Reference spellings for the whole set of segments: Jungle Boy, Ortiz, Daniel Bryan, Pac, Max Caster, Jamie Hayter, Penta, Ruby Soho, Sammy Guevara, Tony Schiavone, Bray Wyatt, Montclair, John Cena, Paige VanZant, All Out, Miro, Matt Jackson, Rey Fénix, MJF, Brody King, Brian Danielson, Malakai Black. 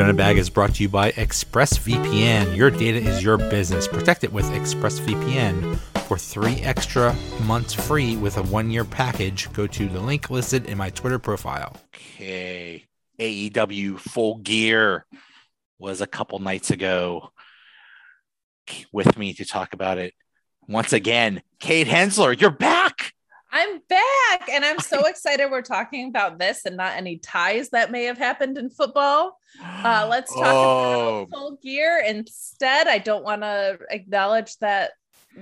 Dunabag is brought to you by ExpressVPN. Your data is your business. Protect it with ExpressVPN. For 3 extra months free with a 1-year package, go to the link listed in my Twitter profile. Okay. AEW Full Gear was a couple nights ago. With me to talk about it once again, Kate Hensler, you're back. I'm back, and I'm so excited we're talking about this and not any ties that may have happened in football. Let's talk about Full Gear instead. I don't want to acknowledge that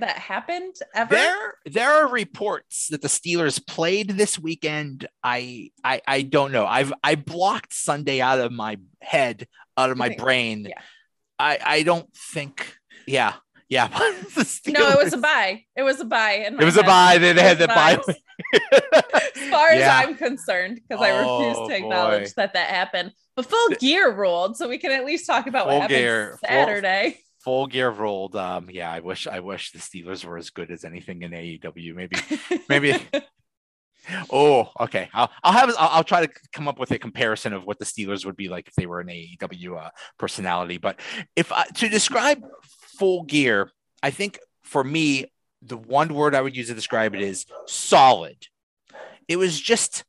happened ever. There are reports that the Steelers played this weekend. I don't know. I blocked Sunday out of my head, out of my brain. Yeah. I don't think. Yeah. Yeah. No, it was a bye. It was a bye. It was a bye. They had the bye. As far as I'm concerned, because I refuse to acknowledge that happened. But Full Gear rolled, so we can at least talk about what happened Saturday. Full Gear rolled. Yeah, I wish the Steelers were as good as anything in AEW. Maybe. Oh, okay. I'll try to come up with a comparison of what the Steelers would be like if they were an AEW personality. But to describe Full Gear, I think for me, the one word I would use to describe it is solid. It was just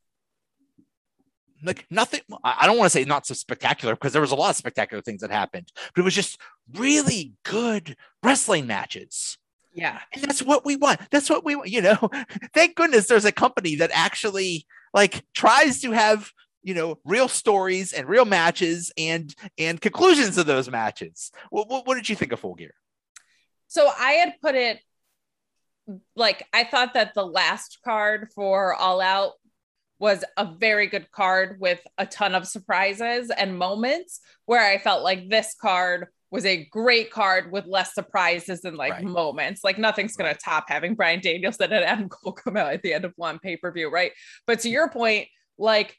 like nothing. I don't want to say not so spectacular, because there was a lot of spectacular things that happened, but it was just really good wrestling matches. Yeah. And that's what we want. That's what we want. You know, thank goodness there's a company that actually like tries to have, you know, real stories and real matches and conclusions of those matches. What did you think of Full Gear? So I had put it like, I thought that the last card for All Out was a very good card with a ton of surprises and moments, where I felt like this card was a great card with less surprises and like moments. Like nothing's going to top having Brian Danielson and Adam Cole come out at the end of one pay-per-view. Right. But to your point, like,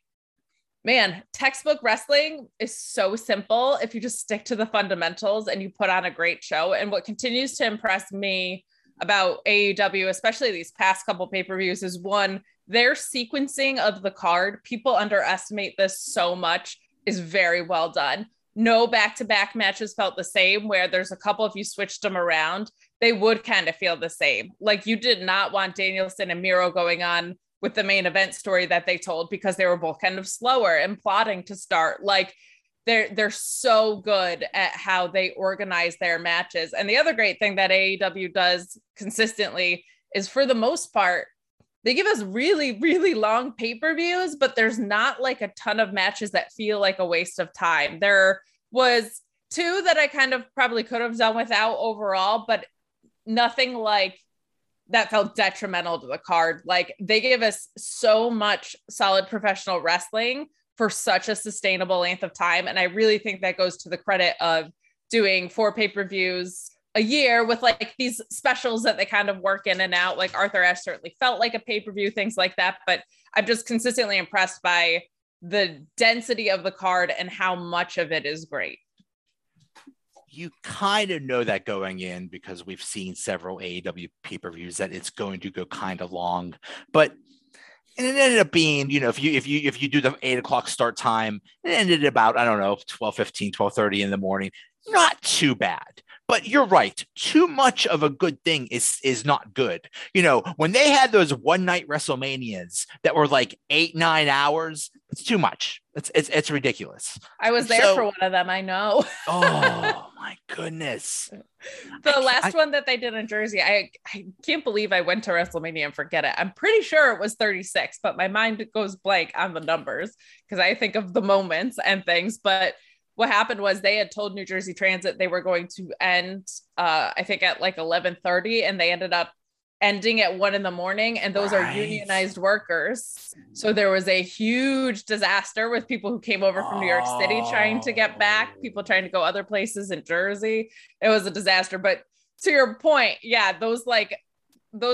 man, textbook wrestling is so simple. If you just stick to the fundamentals and you put on a great show. And what continues to impress me about AEW, especially these past couple pay-per-views, is one, their sequencing of the card. People underestimate this so much, is very well done. No back-to-back matches felt the same, where there's a couple, if you switched them around, they would kind of feel the same. Like you did not want Danielson and Miro going on with the main event story that they told, because they were both kind of slower and plotting to start. Like they're so good at how they organize their matches. And the other great thing that AEW does consistently is, for the most part, they give us really, really long pay-per-views, but there's not like a ton of matches that feel like a waste of time. There was 2 that I kind of probably could have done without overall, but nothing like that felt detrimental to the card. Like they gave us so much solid professional wrestling for such a sustainable length of time. And I really think that goes to the credit of doing 4 pay-per-views a year with like these specials that they kind of work in and out. Like Arthur Ashe certainly felt like a pay-per-view, things like that. But I'm just consistently impressed by the density of the card and how much of it is great. You kind of know that going in, because we've seen several AEW pay-per-views that it's going to go kind of long, but and it ended up being, you know, if you do the 8 o'clock start time, it ended about, I don't know, 12:15, 12:30 in the morning. Not too bad. But you're right. Too much of a good thing is not good. You know, when they had those one night WrestleManias that were like 8-9 hours, it's too much. It's ridiculous. I was there for one of them. I know. Oh my goodness. The last one that they did in Jersey, I can't believe I went to WrestleMania and forget it. I'm pretty sure it was 36, but my mind goes blank on the numbers because I think of the moments and things, but what happened was they had told New Jersey Transit they were going to end, I think at like 11:30, and they ended up ending at 1 a.m. And those are unionized workers. So there was a huge disaster with people who came over from New York City trying to get back, people trying to go other places in Jersey. It was a disaster. But to your point, yeah, those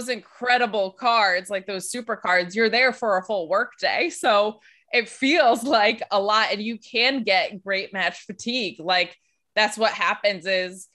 incredible cards, like those super cards, you're there for a full work day. So it feels like a lot, and you can get great match fatigue. Like that's what happens is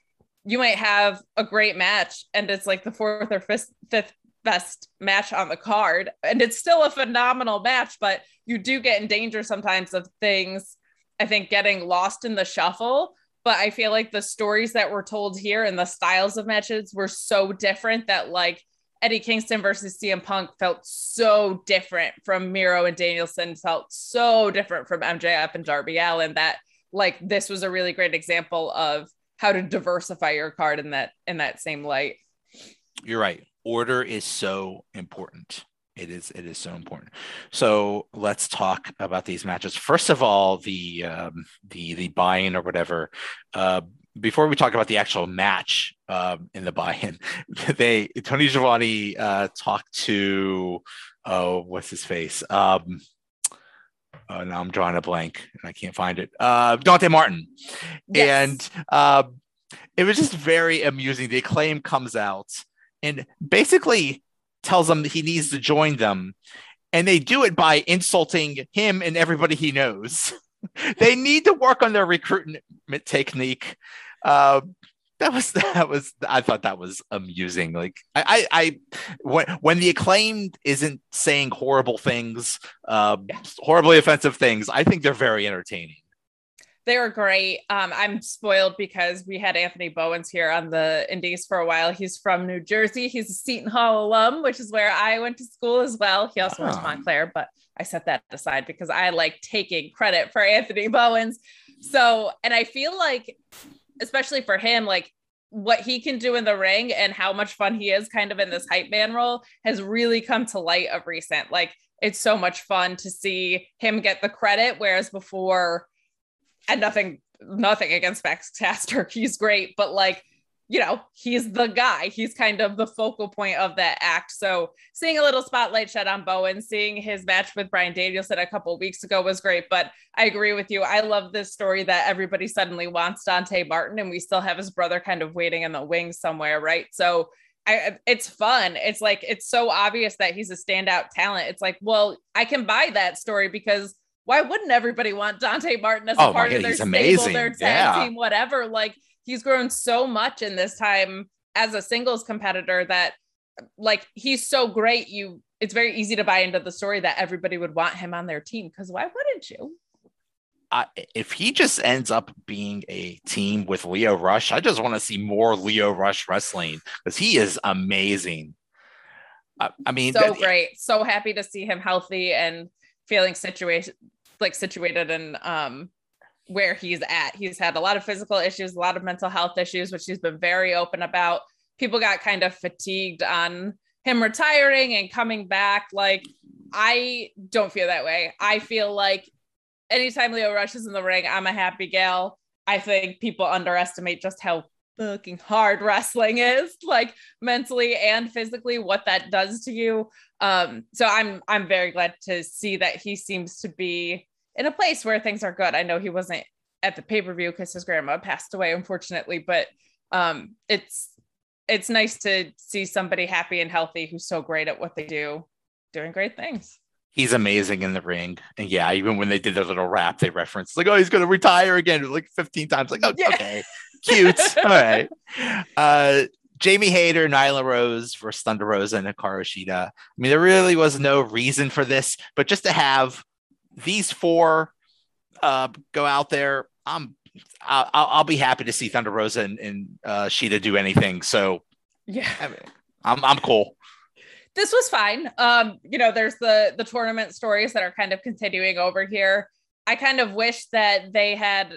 you might have a great match and it's like the 4th or 5th best match on the card. And it's still a phenomenal match, but you do get in danger sometimes of things I think, getting lost in the shuffle. But I feel like the stories that were told here and the styles of matches were so different that, like, Eddie Kingston versus CM Punk felt so different from Miro and Danielson, felt so different from MJF and Darby Allin, that, like, this was a really great example of how to diversify your card in that same light. You're right. Order is so important. It is so important. So let's talk about these matches. First of all, the buy-in or whatever. Before we talk about the actual match in the buy-in, Tony Giovanni talked to what's his face? Now I'm drawing a blank and I can't find it. Dante Martin. Yes. And it was just very amusing. The Acclaim comes out and basically tells them he needs to join them. And they do it by insulting him and everybody he knows. They need to work on their recruitment technique. I thought that was amusing. Like when the Acclaimed isn't saying horrible things, horribly offensive things, I think they're very entertaining. They were great. I'm spoiled because we had Anthony Bowens here on the Indies for a while. He's from New Jersey. He's a Seton Hall alum, which is where I went to school as well. He also went to Montclair, but I set that aside because I like taking credit for Anthony Bowens. So, and I feel like, especially for him, like what he can do in the ring and how much fun he is kind of in this hype man role has really come to light of recent. Like, it's so much fun to see him get the credit, whereas before... And nothing against Max Caster. He's great, but, like, you know, he's the guy. He's kind of the focal point of that act. So seeing a little spotlight shed on Bowen, seeing his match with Brian Danielson a couple of weeks ago was great, but I agree with you. I love this story that everybody suddenly wants Dante Martin and we still have his brother kind of waiting in the wings somewhere. Right. So it's fun. It's like, it's so obvious that he's a standout talent. It's like, well, I can buy that story because why wouldn't everybody want Dante Martin as a part of their stable, amazing. Their tag team, whatever? Like, he's grown so much in this time as a singles competitor that, like, he's so great. It's very easy to buy into the story that everybody would want him on their team, because why wouldn't you? If he just ends up being a team with Leo Rush, I just want to see more Leo Rush wrestling because he is amazing. I mean, so great. So happy to see him healthy and feeling situated and where he's at. He's had a lot of physical issues, a lot of mental health issues, which he's been very open about. People got kind of fatigued on him retiring and coming back. Like, I don't feel that way. I feel like anytime Leo Rush is in the ring, I'm a happy gal. I think people underestimate just how fucking hard wrestling is, like, mentally and physically, what that does to you. So I'm very glad to see that he seems to be in a place where things are good. I know he wasn't at the pay-per-view because his grandma passed away, unfortunately, but it's nice to see somebody happy and healthy who's so great at what they do, doing great things. He's amazing in the ring. And yeah, even when they did their little rap, they referenced, like, oh, he's going to retire again, like 15 times. Like, oh, yeah. Okay, cute. All right. Jamie Hayter, Nyla Rose versus Thunder Rosa and Hikaru Shida. I mean, there really was no reason for this, but just to have these four go out there, I'll be happy to see Thunder Rosa and Shida do anything. So yeah, I mean, I'm cool. This was fine. You know, there's the tournament stories that are kind of continuing over here. I kind of wish that they had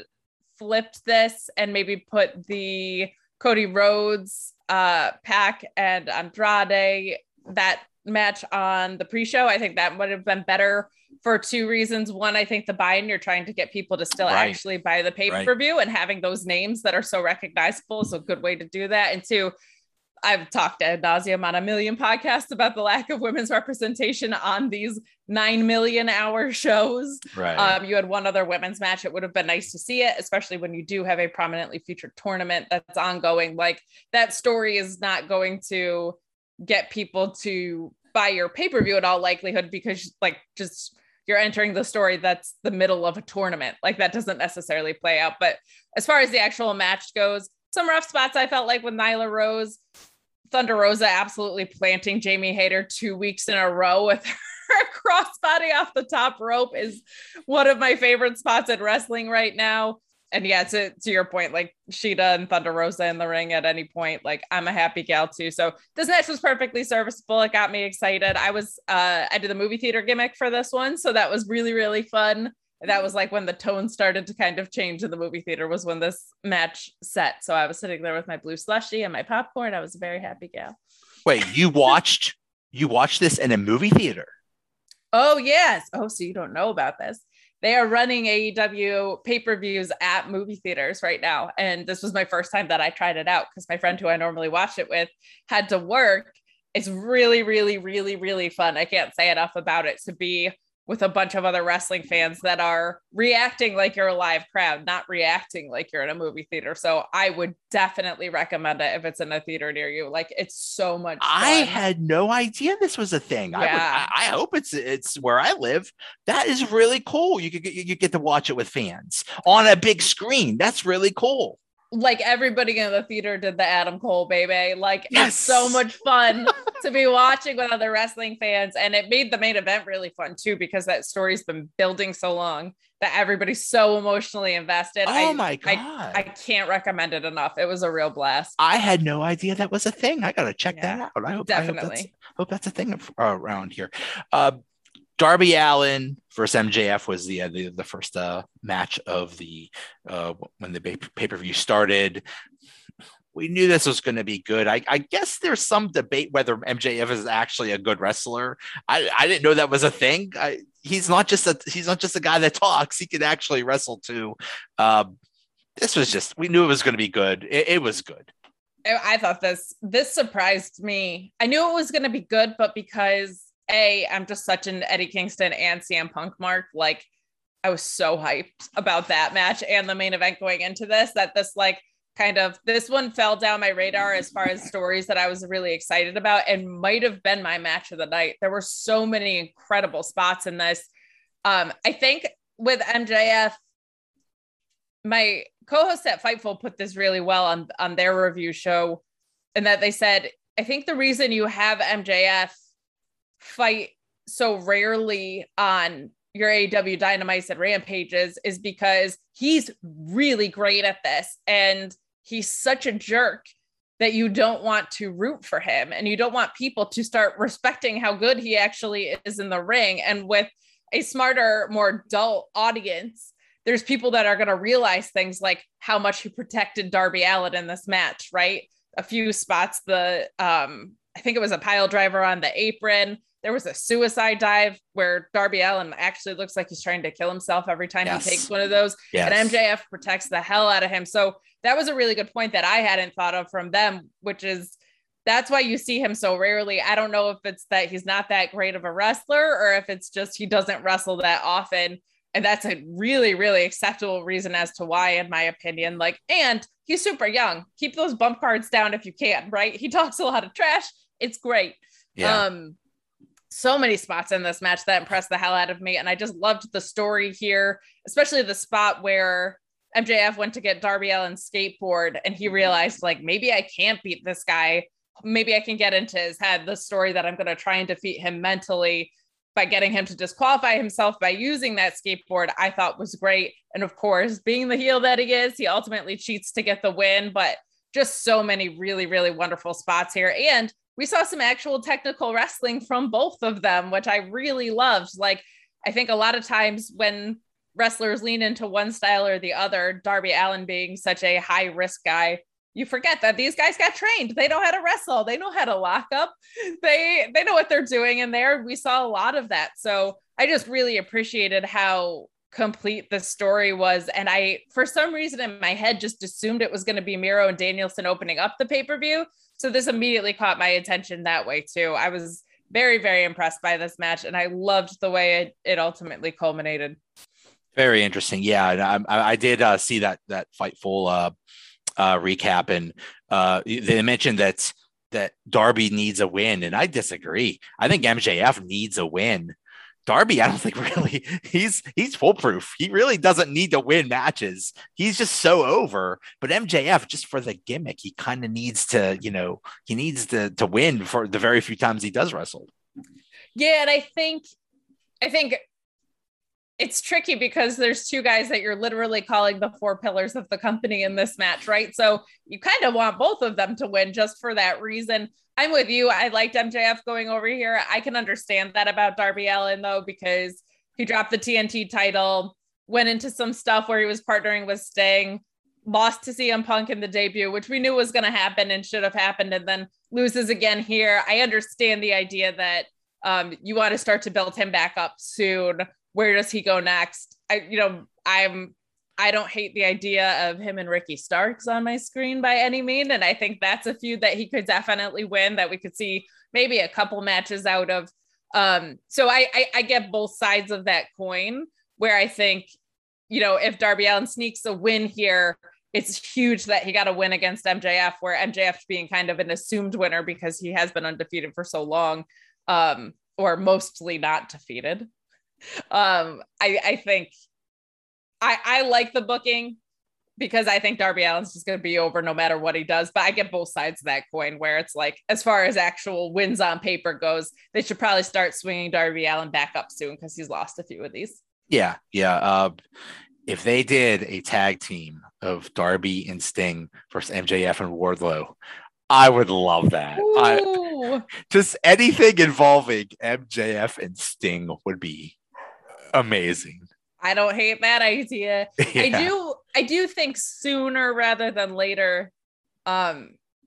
flipped this and maybe put the Cody Rhodes, Pac and Andrade, that match on the pre-show. I think that would have been better for two reasons. One, I think the buy-in, you're trying to get people to still actually buy the pay-per-view and having those names that are so recognizable is a good way to do that. And two, I've talked ad nauseum on a million podcasts about the lack of women's representation on these 9 million hour shows. Right. You had one other women's match. It would have been nice to see it, especially when you do have a prominently featured tournament that's ongoing. Like, that story is not going to get people to buy your pay-per-view in all likelihood, because, like, just you're entering the story that's the middle of a tournament. Like, that doesn't necessarily play out. But as far as the actual match goes, some rough spots I felt like with Nyla Rose. Thunder Rosa absolutely planting Jamie Hayter 2 weeks in a row with her crossbody off the top rope is one of my favorite spots in wrestling right now. And yeah, to your point, like Shida and Thunder Rosa in the ring at any point, like I'm a happy gal too. So this match was perfectly serviceable. It got me excited. I was, I did the movie theater gimmick for this one. So that was really, really fun. That was like when the tone started to kind of change in the movie theater was when this match set. So I was sitting there with my blue slushie and my popcorn. I was a very happy gal. Wait, you watched this in a movie theater? Oh, yes. Oh, so you don't know about this. They are running AEW pay-per-views at movie theaters right now. And this was my first time that I tried it out because my friend who I normally watch it with had to work. It's really, really, really, really fun. I can't say enough about it to be with a bunch of other wrestling fans that are reacting like you're a live crowd, not reacting like you're in a movie theater. So I would definitely recommend it if it's in a theater near you. Like it's so much fun. I had no idea this was a thing. Yeah. I hope it's where I live. That is really cool. You get to watch it with fans on a big screen. That's really cool. Like everybody in the theater did the Adam Cole, baby. Like yes. It's so much fun to be watching with other wrestling fans. And it made the main event really fun too, because that story's been building so long that everybody's so emotionally invested. Oh my God. I can't recommend it enough. It was a real blast. I had no idea that was a thing. I got to check that out. I hope that's a thing around here. Darby Allin versus MJF was the first match of the when the pay-per-view started. We knew this was going to be good. I guess there's some debate whether MJF is actually a good wrestler. I didn't know that was a thing. He's not just a guy that talks. He can actually wrestle too. This was just, we knew it was going to be good. It was good. I thought this surprised me. I knew it was going to be good, but because I'm just such an Eddie Kingston and CM Punk mark. Like I was so hyped about that match and the main event going into this, that this like kind of, this one fell down my radar as far as stories that I was really excited about and might've been my match of the night. There were so many incredible spots in this. I think with MJF, my co-host at Fightful put this really well on their review show. And that they said, I think the reason you have MJF fight so rarely on your AEW Dynamites and Rampages is because he's really great at this and he's such a jerk that you don't want to root for him and you don't want people to start respecting how good he actually is in the ring. And with a smarter, more adult audience, there's people that are going to realize things like how much he protected Darby Allin in this match, right? A few spots, I think it was a pile driver on the apron. There was a suicide dive where Darby Allin actually looks like he's trying to kill himself every time he takes one of those. Yes. And MJF protects the hell out of him. So that was a really good point that I hadn't thought of from them, which is that's why you see him so rarely. I don't know if it's that he's not that great of a wrestler or if it's just he doesn't wrestle that often. And that's a really, really acceptable reason as to why, in my opinion. Like, and he's super young. Keep those bump cards down if you can, right? He talks a lot of trash. It's great. Yeah. So many spots in this match that impressed the hell out of me. And I just loved the story here, especially the spot where MJF went to get Darby Allin's skateboard and he realized like, maybe I can't beat this guy. Maybe I can get into his head, the story that I'm going to try and defeat him mentally by getting him to disqualify himself by using that skateboard, I thought was great. And of course, being the heel that he is, he ultimately cheats to get the win, but just so many really, really wonderful spots here. And we saw some actual technical wrestling from both of them, which I really loved. Like, I think a lot of times when wrestlers lean into one style or the other, Darby Allin being such a high risk guy, you forget that these guys got trained. They know how to wrestle. They know how to lock up. They know what they're doing in there. We saw a lot of that. So I just really appreciated how complete the story was. And I, for some reason in my head, just assumed it was going to be Miro and Danielson opening up the pay-per-view. So this immediately caught my attention that way too. I was very, very impressed by this match and I loved the way it ultimately culminated. Very interesting. Yeah. And I did see that Fightful recap and they mentioned that Darby needs a win. And I disagree. I think MJF needs a win. Darby, I don't think really he's foolproof. He really doesn't need to win matches. He's just so over. But MJF, just for the gimmick, he kind of needs to, he needs to win for the very few times he does wrestle. Yeah, and I think I think it's tricky because there's two guys that you're literally calling the four pillars of the company in this match, right? So you kind of want both of them to win just for that reason. I'm with you. I liked MJF going over here. I can understand that about Darby Allin though, because he dropped the TNT title, went into some stuff where he was partnering with Sting, lost to CM Punk in the debut, which we knew was going to happen and should have happened, and then loses again here. I understand the idea that you want to start to build him back up soon. Where does he go next? I don't hate the idea of him and Ricky Starks on my screen by any mean. And I think that's a feud that he could definitely win, that we could see maybe a couple matches out of. So I get both sides of that coin, where I think, you know, if Darby Allin sneaks a win here, it's huge that he got a win against MJF, where MJF being kind of an assumed winner because he has been undefeated for so long, or mostly not defeated. I think I like the booking because I think Darby Allin's just going to be over no matter what he does, but I get both sides of that coin, where it's like, as far as actual wins on paper goes, they should probably start swinging Darby Allin back up soon, because he's lost a few of these. Yeah. Yeah. If they did a tag team of Darby and Sting versus MJF and Wardlow, I would love that. Just anything involving MJF and Sting would be amazing. I don't hate that idea. Yeah. I do think sooner rather than later,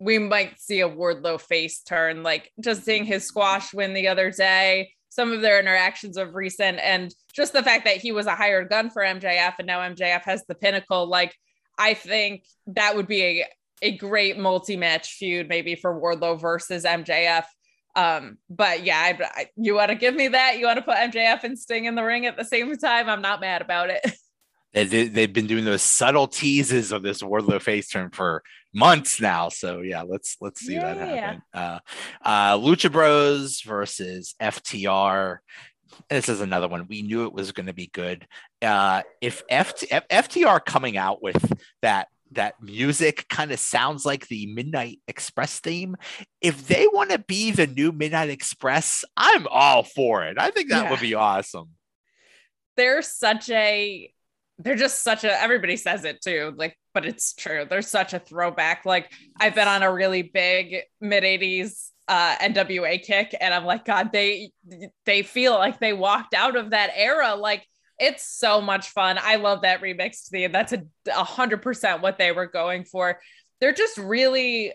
we might see a Wardlow face turn, like just seeing his squash win the other day, some of their interactions of recent, and just the fact that he was a hired gun for MJF and now MJF has the pinnacle. Like, I think that would be a great multi-match feud, maybe for Wardlow versus MJF. But yeah, you want to give me that? You want to put MJF and Sting in the ring at the same time? I'm not mad about it. They've been doing those subtle teases of this Wardlow face turn for months now. So yeah, let's see that happen. Lucha Bros versus FTR. This is another one. We knew it was going to be good. If FTR coming out with that music kind of sounds like the Midnight Express theme. If they want to be the new Midnight Express, I'm all for it. I think that would be awesome. They're just such a, everybody says it too, like, but it's true. They're such a throwback. Like, I've been on a really big mid-80s NWA kick, and I'm like, God, they feel like they walked out of that era. Like, it's so much fun. I love that remix. That's 100% what they were going for. They're just really,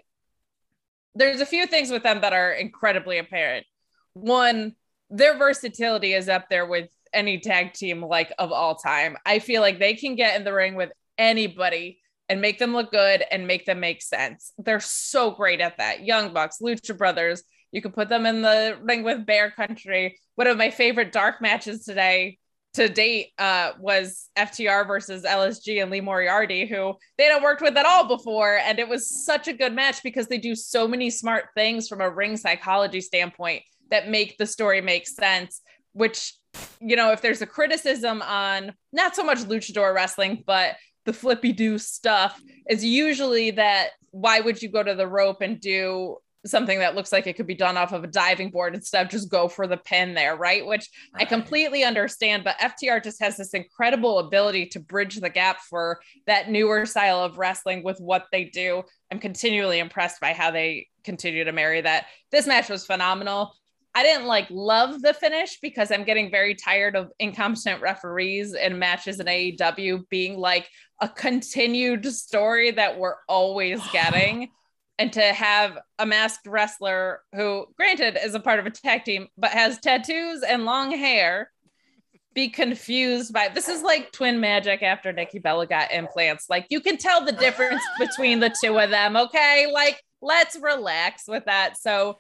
there's a few things with them that are incredibly apparent. One, their versatility is up there with any tag team, like, of all time. I feel like they can get in the ring with anybody and make them look good and make them make sense. They're so great at that. Young Bucks, Lucha Brothers. You could put them in the ring with Bear Country. One of my favorite dark matches to date was FTR versus LSG and Lee Moriarty, who they hadn't worked with at all before. And it was such a good match because they do so many smart things from a ring psychology standpoint that make the story make sense, which, you know, if there's a criticism on not so much luchador wrestling, but the flippy-do stuff, is usually that, why would you go to the rope and do something that looks like it could be done off of a diving board instead of just go for the pin there, right? Which I completely understand, but FTR just has this incredible ability to bridge the gap for that newer style of wrestling with what they do. I'm continually impressed by how they continue to marry that. This match was phenomenal. I didn't love the finish because I'm getting very tired of incompetent referees and matches in AEW being like a continued story that we're always getting. And to have a masked wrestler who, granted, is a part of a tag team, but has tattoos and long hair, be confused by, this is like Twin Magic after Nikki Bella got implants. Like, you can tell the difference between the two of them. Okay. Like, let's relax with that. So,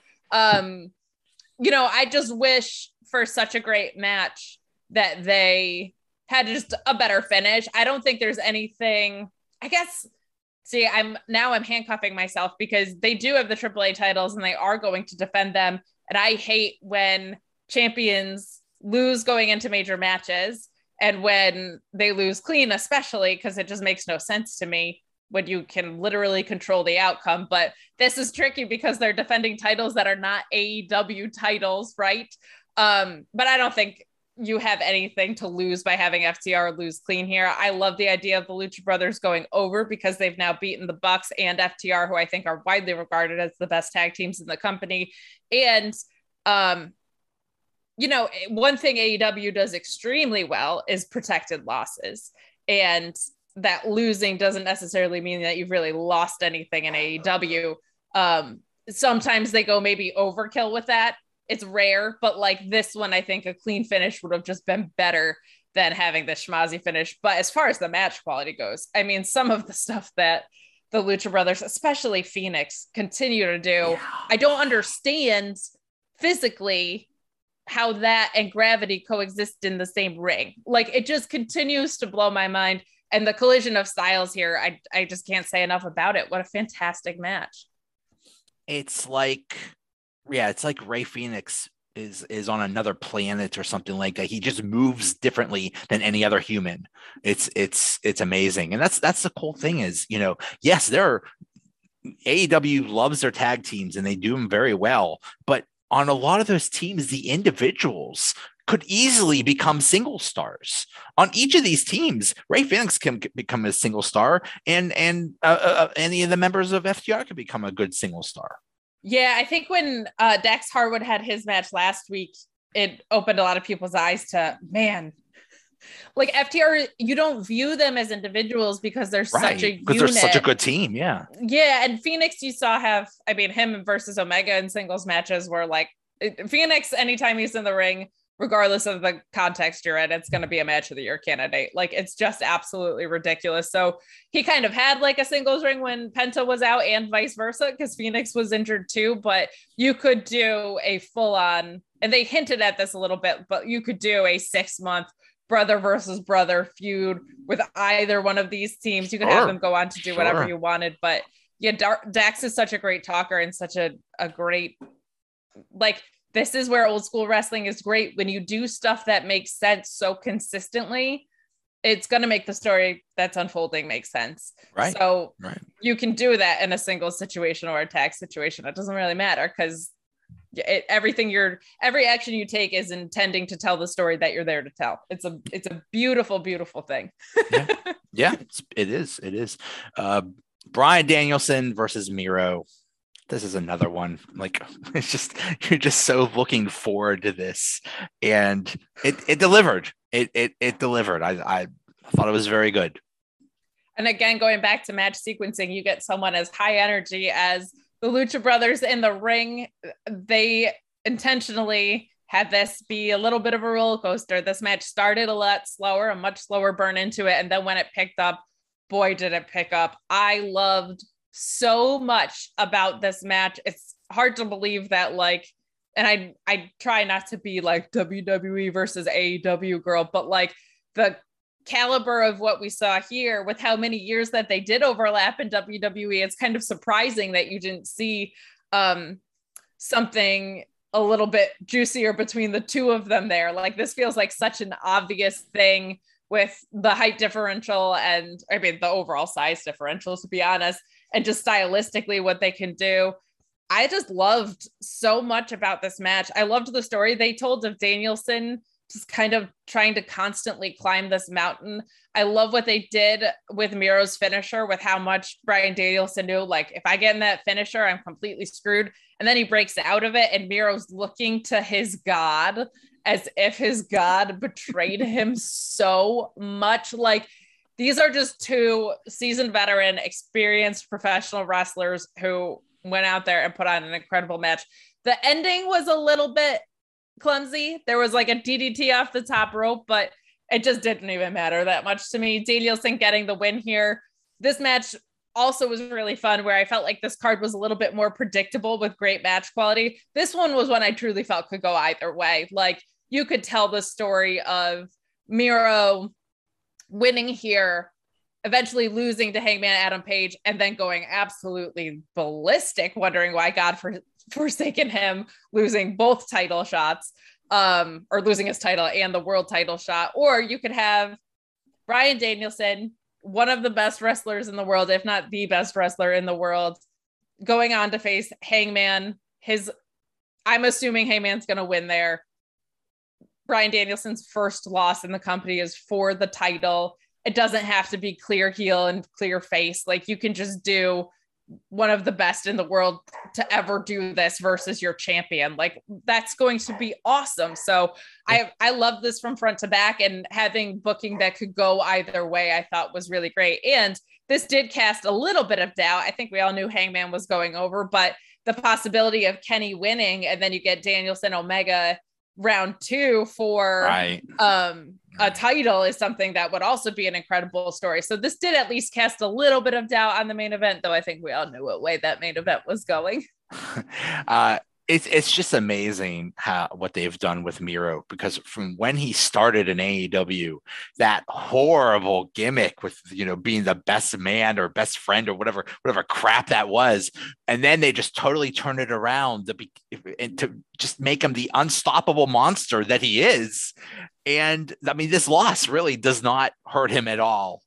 you know, I just wish for such a great match that they had just a better finish. I don't think there's anything, I guess. See, I'm handcuffing myself because they do have the AAA titles and they are going to defend them. And I hate when champions lose going into major matches, and when they lose clean, especially, because it just makes no sense to me when you can literally control the outcome. But this is tricky because they're defending titles that are not AEW titles, right? But I don't think you have anything to lose by having FTR lose clean here. I love the idea of the Lucha Brothers going over because they've now beaten the Bucks and FTR, who I think are widely regarded as the best tag teams in the company. And, you know, one thing AEW does extremely well is protected losses, and that losing doesn't necessarily mean that you've really lost anything in AEW. Sometimes they go maybe overkill with that. It's rare, but like this one, I think a clean finish would have just been better than having the schmazzy finish. But as far as the match quality goes, I mean, some of the stuff that the Lucha Brothers, especially Fénix, continue to do, yeah. I don't understand physically how that and gravity coexist in the same ring. Like, it just continues to blow my mind. And the collision of styles here, I just can't say enough about it. What a fantastic match. It's like... yeah, it's like Rey Fénix is on another planet or something like that. He just moves differently than any other human. It's amazing. And that's the cool thing is, you know, yes, AEW loves their tag teams and they do them very well, but on a lot of those teams, the individuals could easily become single stars. On each of these teams, Rey Fénix can become a single star, and any of the members of FTR can become a good single star. Yeah, I think when Dax Harwood had his match last week, it opened a lot of people's eyes to, man, like FTR, you don't view them as individuals because they're right, such a unit. Because they're such a good team, yeah. Yeah, and Fénix you saw him versus Omega in singles matches were like, Fénix, anytime he's in the ring, regardless of the context you're in, it's going to be a match of the year candidate. Like, it's just absolutely ridiculous. So he kind of had like a singles ring when Penta was out and vice versa, because Fénix was injured too, but you could do a full on, and they hinted at this a little bit, but you could do a 6-month brother versus brother feud with either one of these teams. You could have them go on to do whatever you wanted, but yeah, Dax is such a great talker and such a great, like, this is where old school wrestling is great. When you do stuff that makes sense so consistently, it's going to make the story that's unfolding make sense. Right. So you can do that in a single situation or a tag situation. It doesn't really matter because every action you take is intending to tell the story that you're there to tell. It's a beautiful, beautiful thing. Yeah, it is. Brian Danielson versus Miro. This is another one. Like, it's just, you're just so looking forward to this, and it delivered. It delivered. I thought it was very good. And again, going back to match sequencing, you get someone as high energy as the Lucha Brothers in the ring. They intentionally had this be a little bit of a roller coaster. This match started a much slower burn into it. And then when it picked up, boy, did it pick up. I loved so much about this match. It's hard to believe that, like, and I try not to be like WWE versus AEW girl, but like the caliber of what we saw here with how many years that they did overlap in WWE, it's kind of surprising that you didn't see something a little bit juicier between the two of them there. Like, this feels like such an obvious thing with the height differential and the overall size differential, to be honest. And just stylistically what they can do. I just loved so much about this match. I loved the story they told of Danielson just kind of trying to constantly climb this mountain. I love what they did with Miro's finisher, with how much Brian Danielson knew, like, if I get in that finisher, I'm completely screwed. And then he breaks out of it, and Miro's looking to his God as if his God betrayed him so much. Like, these are just two seasoned veteran, experienced professional wrestlers who went out there and put on an incredible match. The ending was a little bit clumsy. There was like a DDT off the top rope, but it just didn't even matter that much to me. Danielson getting the win here. This match also was really fun, where I felt like this card was a little bit more predictable with great match quality. This one was one I truly felt could go either way. Like, you could tell the story of Miro winning here, eventually losing to Hangman Adam Page, and then going absolutely ballistic, wondering why God forsaken him, losing both title shots, or losing his title and the world title shot. Or you could have Brian Danielson, one of the best wrestlers in the world, if not the best wrestler in the world, going on to face Hangman. I'm assuming Hangman's going to win there. Brian Danielson's first loss in the company is for the title. It doesn't have to be clear heel and clear face. Like, you can just do one of the best in the world to ever do this versus your champion. Like, that's going to be awesome. So I love this from front to back, and having booking that could go either way, I thought was really great. And this did cast a little bit of doubt. I think we all knew Hangman was going over, but the possibility of Kenny winning, and then you get Danielson Omega round two for a title, is something that would also be an incredible story. So this did at least cast a little bit of doubt on the main event, though I think we all knew what way that main event was going. It's just amazing what they've done with Miro, because from when he started in AEW, that horrible gimmick with, you know, being the best man or best friend or whatever crap that was. And then they just totally turned it around to just make him the unstoppable monster that he is. And I mean, this loss really does not hurt him at all.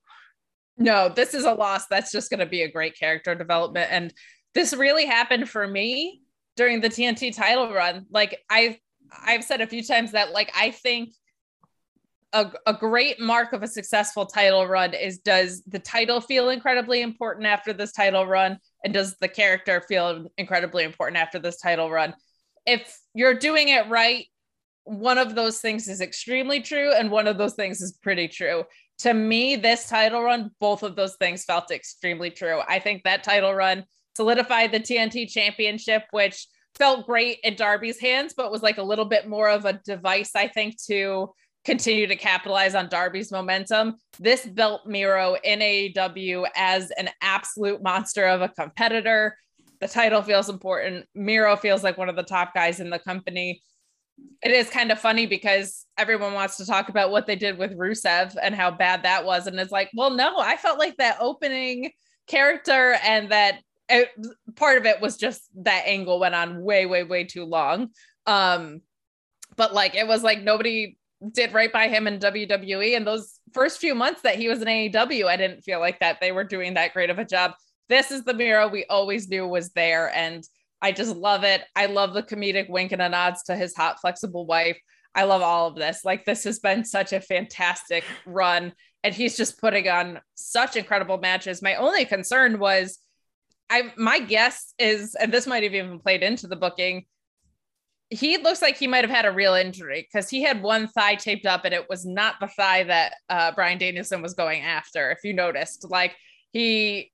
No, this is a loss that's just going to be a great character development. And this really happened for me during the TNT title run. Like, I've said a few times that, like, I think a great mark of a successful title run is, does the title feel incredibly important after this title run? And does the character feel incredibly important after this title run? If you're doing it right, one of those things is extremely true, and one of those things is pretty true. To me, this title run, both of those things felt extremely true. I think that title run solidified the TNT championship, which felt great in Darby's hands, but was like a little bit more of a device, I think, to continue to capitalize on Darby's momentum. This built Miro in AEW as an absolute monster of a competitor. The title feels important. Miro feels like one of the top guys in the company. It is kind of funny because everyone wants to talk about what they did with Rusev and how bad that was. And it's like, well, no, I felt like that opening character and that part of it was just that angle went on way, way, way too long. But like, it was like nobody did right by him in WWE. And those first few months that he was in AEW, I didn't feel like that they were doing that great of a job. This is the Miro we always knew was there, and I just love it. I love the comedic wink and a nods to his hot, flexible wife. I love all of this. Like, this has been such a fantastic run, and he's just putting on such incredible matches. My only concern was, my guess is, and this might have even played into the booking, he looks like he might have had a real injury, because he had one thigh taped up, and it was not the thigh that Brian Danielson was going after. If you noticed, like, he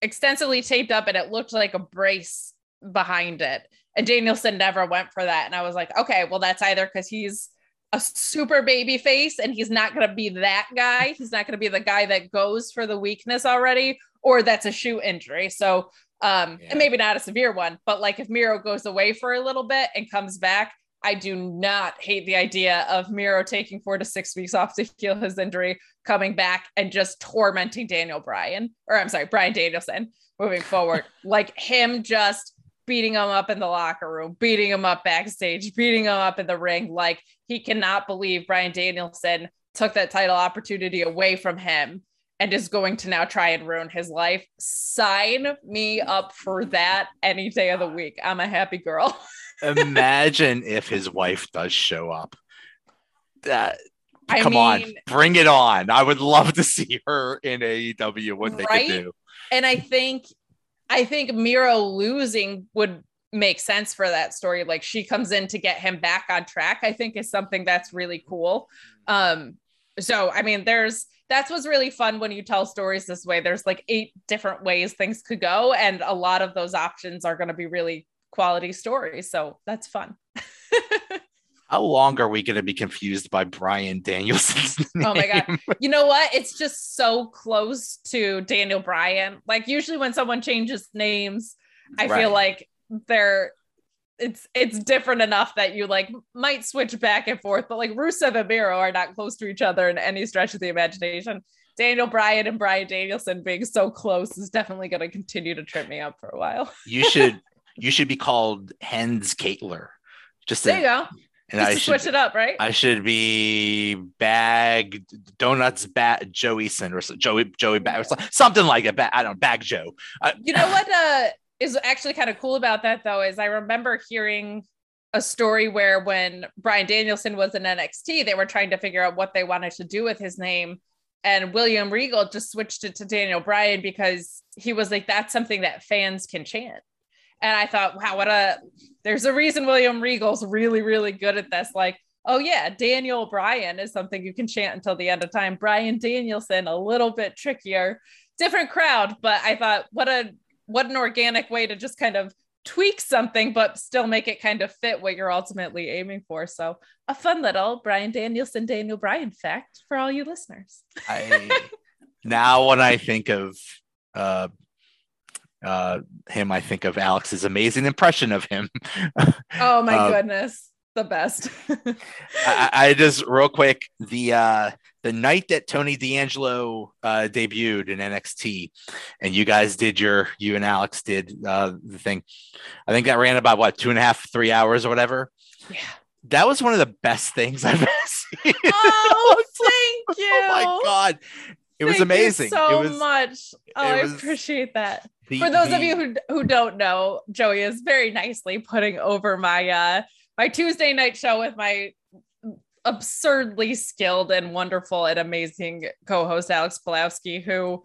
extensively taped up, and it looked like a brace behind it. And Danielson never went for that. And I was like, okay, well, that's either because he's a super baby face and he's not going to be that guy. He's not going to be the guy that goes for the weakness already, or that's a shoe injury. So, and maybe not a severe one, but like, if Miro goes away for a little bit and comes back, I do not hate the idea of Miro taking 4 to 6 weeks off to heal his injury, coming back and just tormenting Brian Danielson moving forward. Like, him just beating him up in the locker room, beating him up backstage, beating him up in the ring. Like, he cannot believe Brian Danielson took that title opportunity away from him and is going to now try and ruin his life. Sign me up for that any day of the week. I'm a happy girl. Imagine if his wife does show up. Come on, bring it on. I would love to see her in AEW, what they could do. And I think Miro losing would make sense for that story. Like, she comes in to get him back on track, I think, is something that's really cool. So, I mean, that's what's really fun when you tell stories this way. There's like 8 different ways things could go, and a lot of those options are going to be really quality stories. So that's fun. How long are we going to be confused by Brian Danielson's name? Oh my God. You know what? It's just so close to Daniel Bryan. Like, usually when someone changes names, I feel like it's different enough that you like might switch back and forth, but like Rusev and Miro are not close to each other in any stretch of the imagination. Daniel Bryan and Brian Danielson being so close is definitely going to continue to trip me up for a while. You should be called Hens Kettler. There you go. And just switch it up, right? I should be Bag Donuts Joeyson, or Joey Bag, something like that. I don't know, Bag Joe. You know what? Is actually kind of cool about that, though, is I remember hearing a story where when Brian Danielson was in NXT, they were trying to figure out what they wanted to do with his name. And William Regal just switched it to Daniel Bryan because he was like, that's something that fans can chant. And I thought, wow, there's a reason William Regal's really, really good at this. Like, oh yeah, Daniel Bryan is something you can chant until the end of time. Brian Danielson, a little bit trickier, different crowd, but I thought what an organic way to just kind of tweak something, but still make it kind of fit what you're ultimately aiming for. So a fun little Brian Danielson, Daniel Bryan fact for all you listeners. Now when I think of him, I think of Alex's amazing impression of him. Oh my goodness. The best. I just real quick, the night that Tony D'Angelo debuted in NXT, and you guys did you and Alex did the thing. I think that ran about 2.5-3 hours or whatever. Yeah, that was one of the best things I've ever seen. Oh, thank you! Oh my god, it was amazing. So much. Oh, I appreciate that. For those of you who don't know, Joey is very nicely putting over my my Tuesday night show with my absurdly skilled and wonderful and amazing co-host, Alex Pulowski, who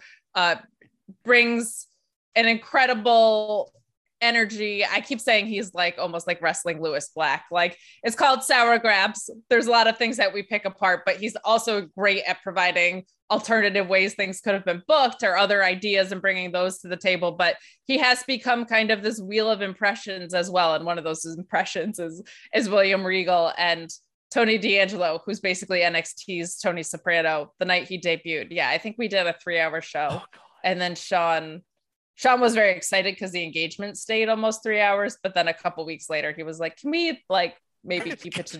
brings an incredible energy. I keep saying he's like almost like wrestling Lewis Black. Like, it's called Sour Grabs. There's a lot of things that we pick apart, but he's also great at providing alternative ways things could have been booked or other ideas and bringing those to the table. But he has become kind of this wheel of impressions as well. And one of those impressions is William Regal and Tony D'Angelo, who's basically NXT's Tony Soprano the night he debuted. Yeah, I think we did a 3-hour show. Oh, and then Sean was very excited because the engagement stayed almost 3 hours. But then a couple weeks later, he was like, can we maybe keep it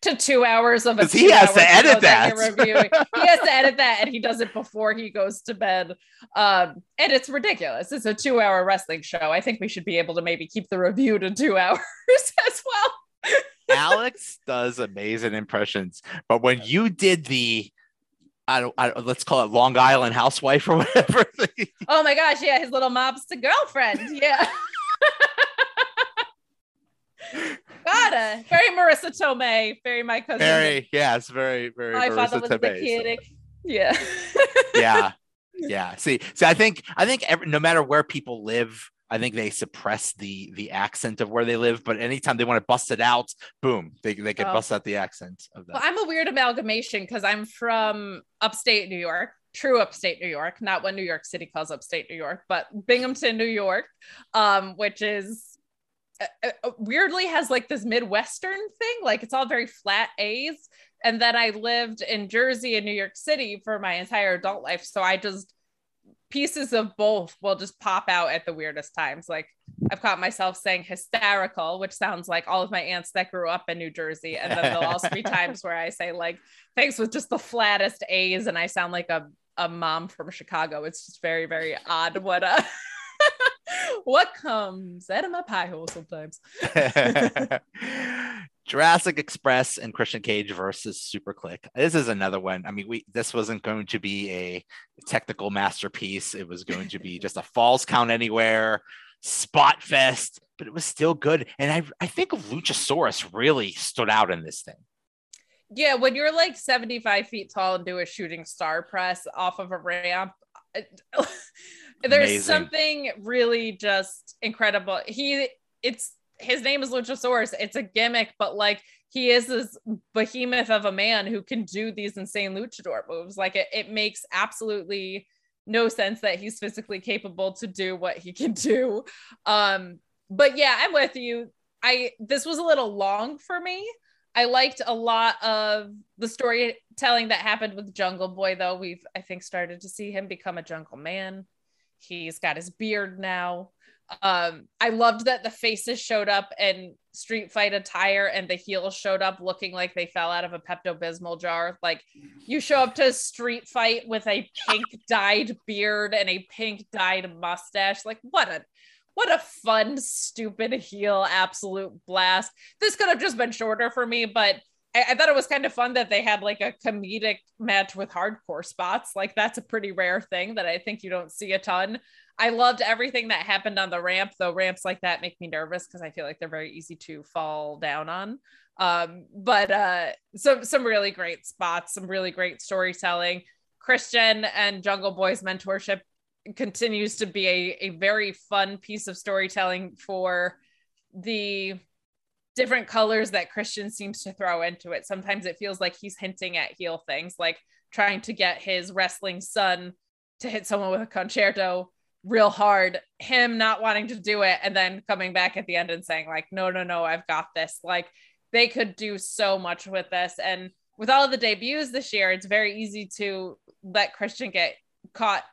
to 2 hours of a because he has to edit that. He has to edit that, and he does it before he goes to bed. And it's ridiculous. It's a 2-hour wrestling show. I think we should be able to maybe keep the review to 2 hours as well. Alex does amazing impressions, but when you did the let's call it Long Island housewife or whatever. Oh my gosh, yeah, his little mobster girlfriend. Yeah. Very Marissa Tomei, very my cousin. Very, yes, very, very. My Marissa father was Tomei, mechanic. So. Yeah. Yeah. See, I think no matter where people live, I think they suppress the accent of where they live. But anytime they want to bust it out, boom, they can bust out the accent of that. Well, I'm a weird amalgamation because I'm from upstate New York. True upstate New York, not what New York City calls upstate New York, but Binghamton, New York, which is. Weirdly has like this Midwestern thing. Like, it's all very flat A's. And then I lived in Jersey and New York City for my entire adult life. So I just pieces of both will just pop out at the weirdest times. Like, I've caught myself saying hysterical, which sounds like all of my aunts that grew up in New Jersey. And then there'll also be times where I say like things with just the flattest A's. And I sound like a mom from Chicago. It's just very, very odd. What comes out of my pie hole sometimes. Jurassic Express and Christian Cage versus Super Click. This is another one. I mean, this wasn't going to be a technical masterpiece. It was going to be just a falls count anywhere, spot fest, but it was still good. And I think Luchasaurus really stood out in this thing. Yeah, when you're like 75 feet tall and do a shooting star press off of a ramp, there's amazing. Something really just incredible. His name is Luchasaurus. It's a gimmick, but like he is this behemoth of a man who can do these insane luchador moves. Like it makes absolutely no sense that he's physically capable to do what he can do. But yeah, I'm with you. This was a little long for me. I liked a lot of the storytelling that happened with Jungle Boy, though. We've, I think, started to see him become a jungle man. He's got his beard now. I loved that the faces showed up in street fight attire and the heels showed up looking like they fell out of a Pepto-Bismol jar. Like, you show up to a street fight with a pink dyed beard and a pink dyed mustache. Like, what a fun, stupid heel, absolute blast. This could have just been shorter for me, but I thought it was kind of fun that they had like a comedic match with hardcore spots. Like, that's a pretty rare thing that I think you don't see a ton. I loved everything that happened on the ramp, though ramps like that make me nervous because I feel like they're very easy to fall down on. Some really great spots, some really great storytelling. Christian and Jungle Boy's mentorship continues to be a very fun piece of storytelling for the different colors that Christian seems to throw into it. Sometimes it feels like he's hinting at heel things, like trying to get his wrestling son to hit someone with a concerto real hard, him not wanting to do it, and then coming back at the end and saying like, no, I've got this. Like, they could do so much with this. And with all of the debuts this year, it's very easy to let Christian get caught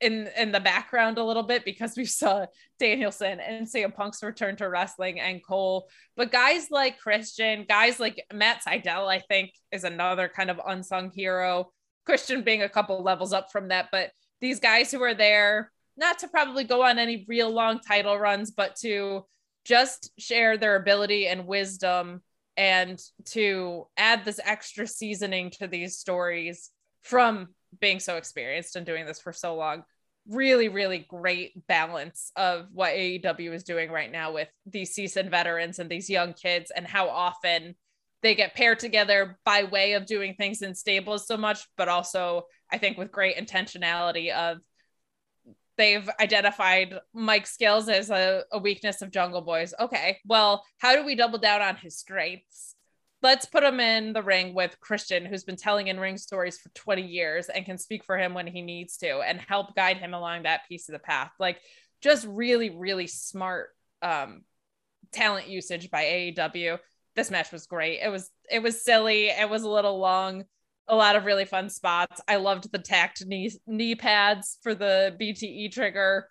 in the background a little bit, because we saw Danielson and CM Punk's return to wrestling and Cole, but guys like Christian, guys like Matt Sydal, I think is another kind of unsung hero, Christian being a couple levels up from that, but these guys who are there not to probably go on any real long title runs, but to just share their ability and wisdom and to add this extra seasoning to these stories from being so experienced and doing this for so long. Really, really great balance of what AEW is doing right now with these seasoned veterans and these young kids, and how often they get paired together by way of doing things in stables so much, but also I think with great intentionality of they've identified Mike's skills as a weakness of Jungle Boy's. Okay, well, how do we double down on his strengths? Let's put him in the ring with Christian, who's been telling in-ring stories for 20 years and can speak for him when he needs to, and help guide him along that piece of the path. Like, just really, really smart talent usage by AEW. This match was great. It was silly. It was a little long. A lot of really fun spots. I loved the tacked knee pads for the BTE trigger.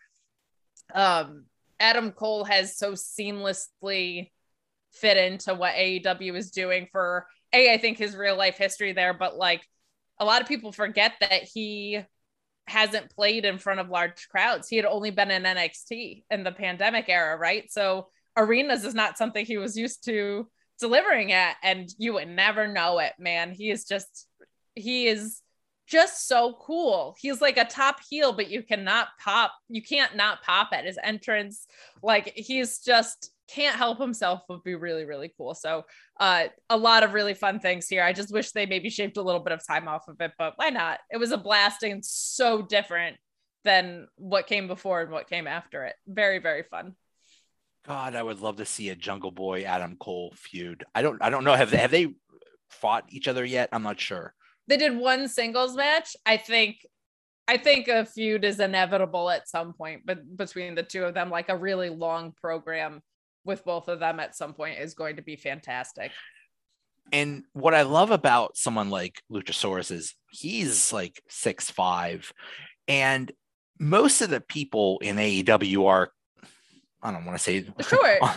Adam Cole has so seamlessly fit into what AEW is doing for I think his real life history there, but like a lot of people forget that he hasn't played in front of large crowds. He had only been in NXT in the pandemic era, right? So arenas is not something he was used to delivering at, and you would never know it, man. He is just so cool. He's like a top heel, but you can't not pop at his entrance. Like, he's just can't help himself but be really, really cool. So a lot of really fun things here. I just wish they maybe shaved a little bit of time off of it, but why not? It was a blast and so different than what came before and what came after it. Very, very fun. God, I would love to see a Jungle Boy Adam Cole feud. I don't know. Have they fought each other yet? I'm not sure. They did one singles match. I think a feud is inevitable at some point, but between the two of them, like a really long program with both of them at some point is going to be fantastic. And what I love about someone like Luchasaurus is he's like 6'5", and most of the people in AEW are, I don't want to say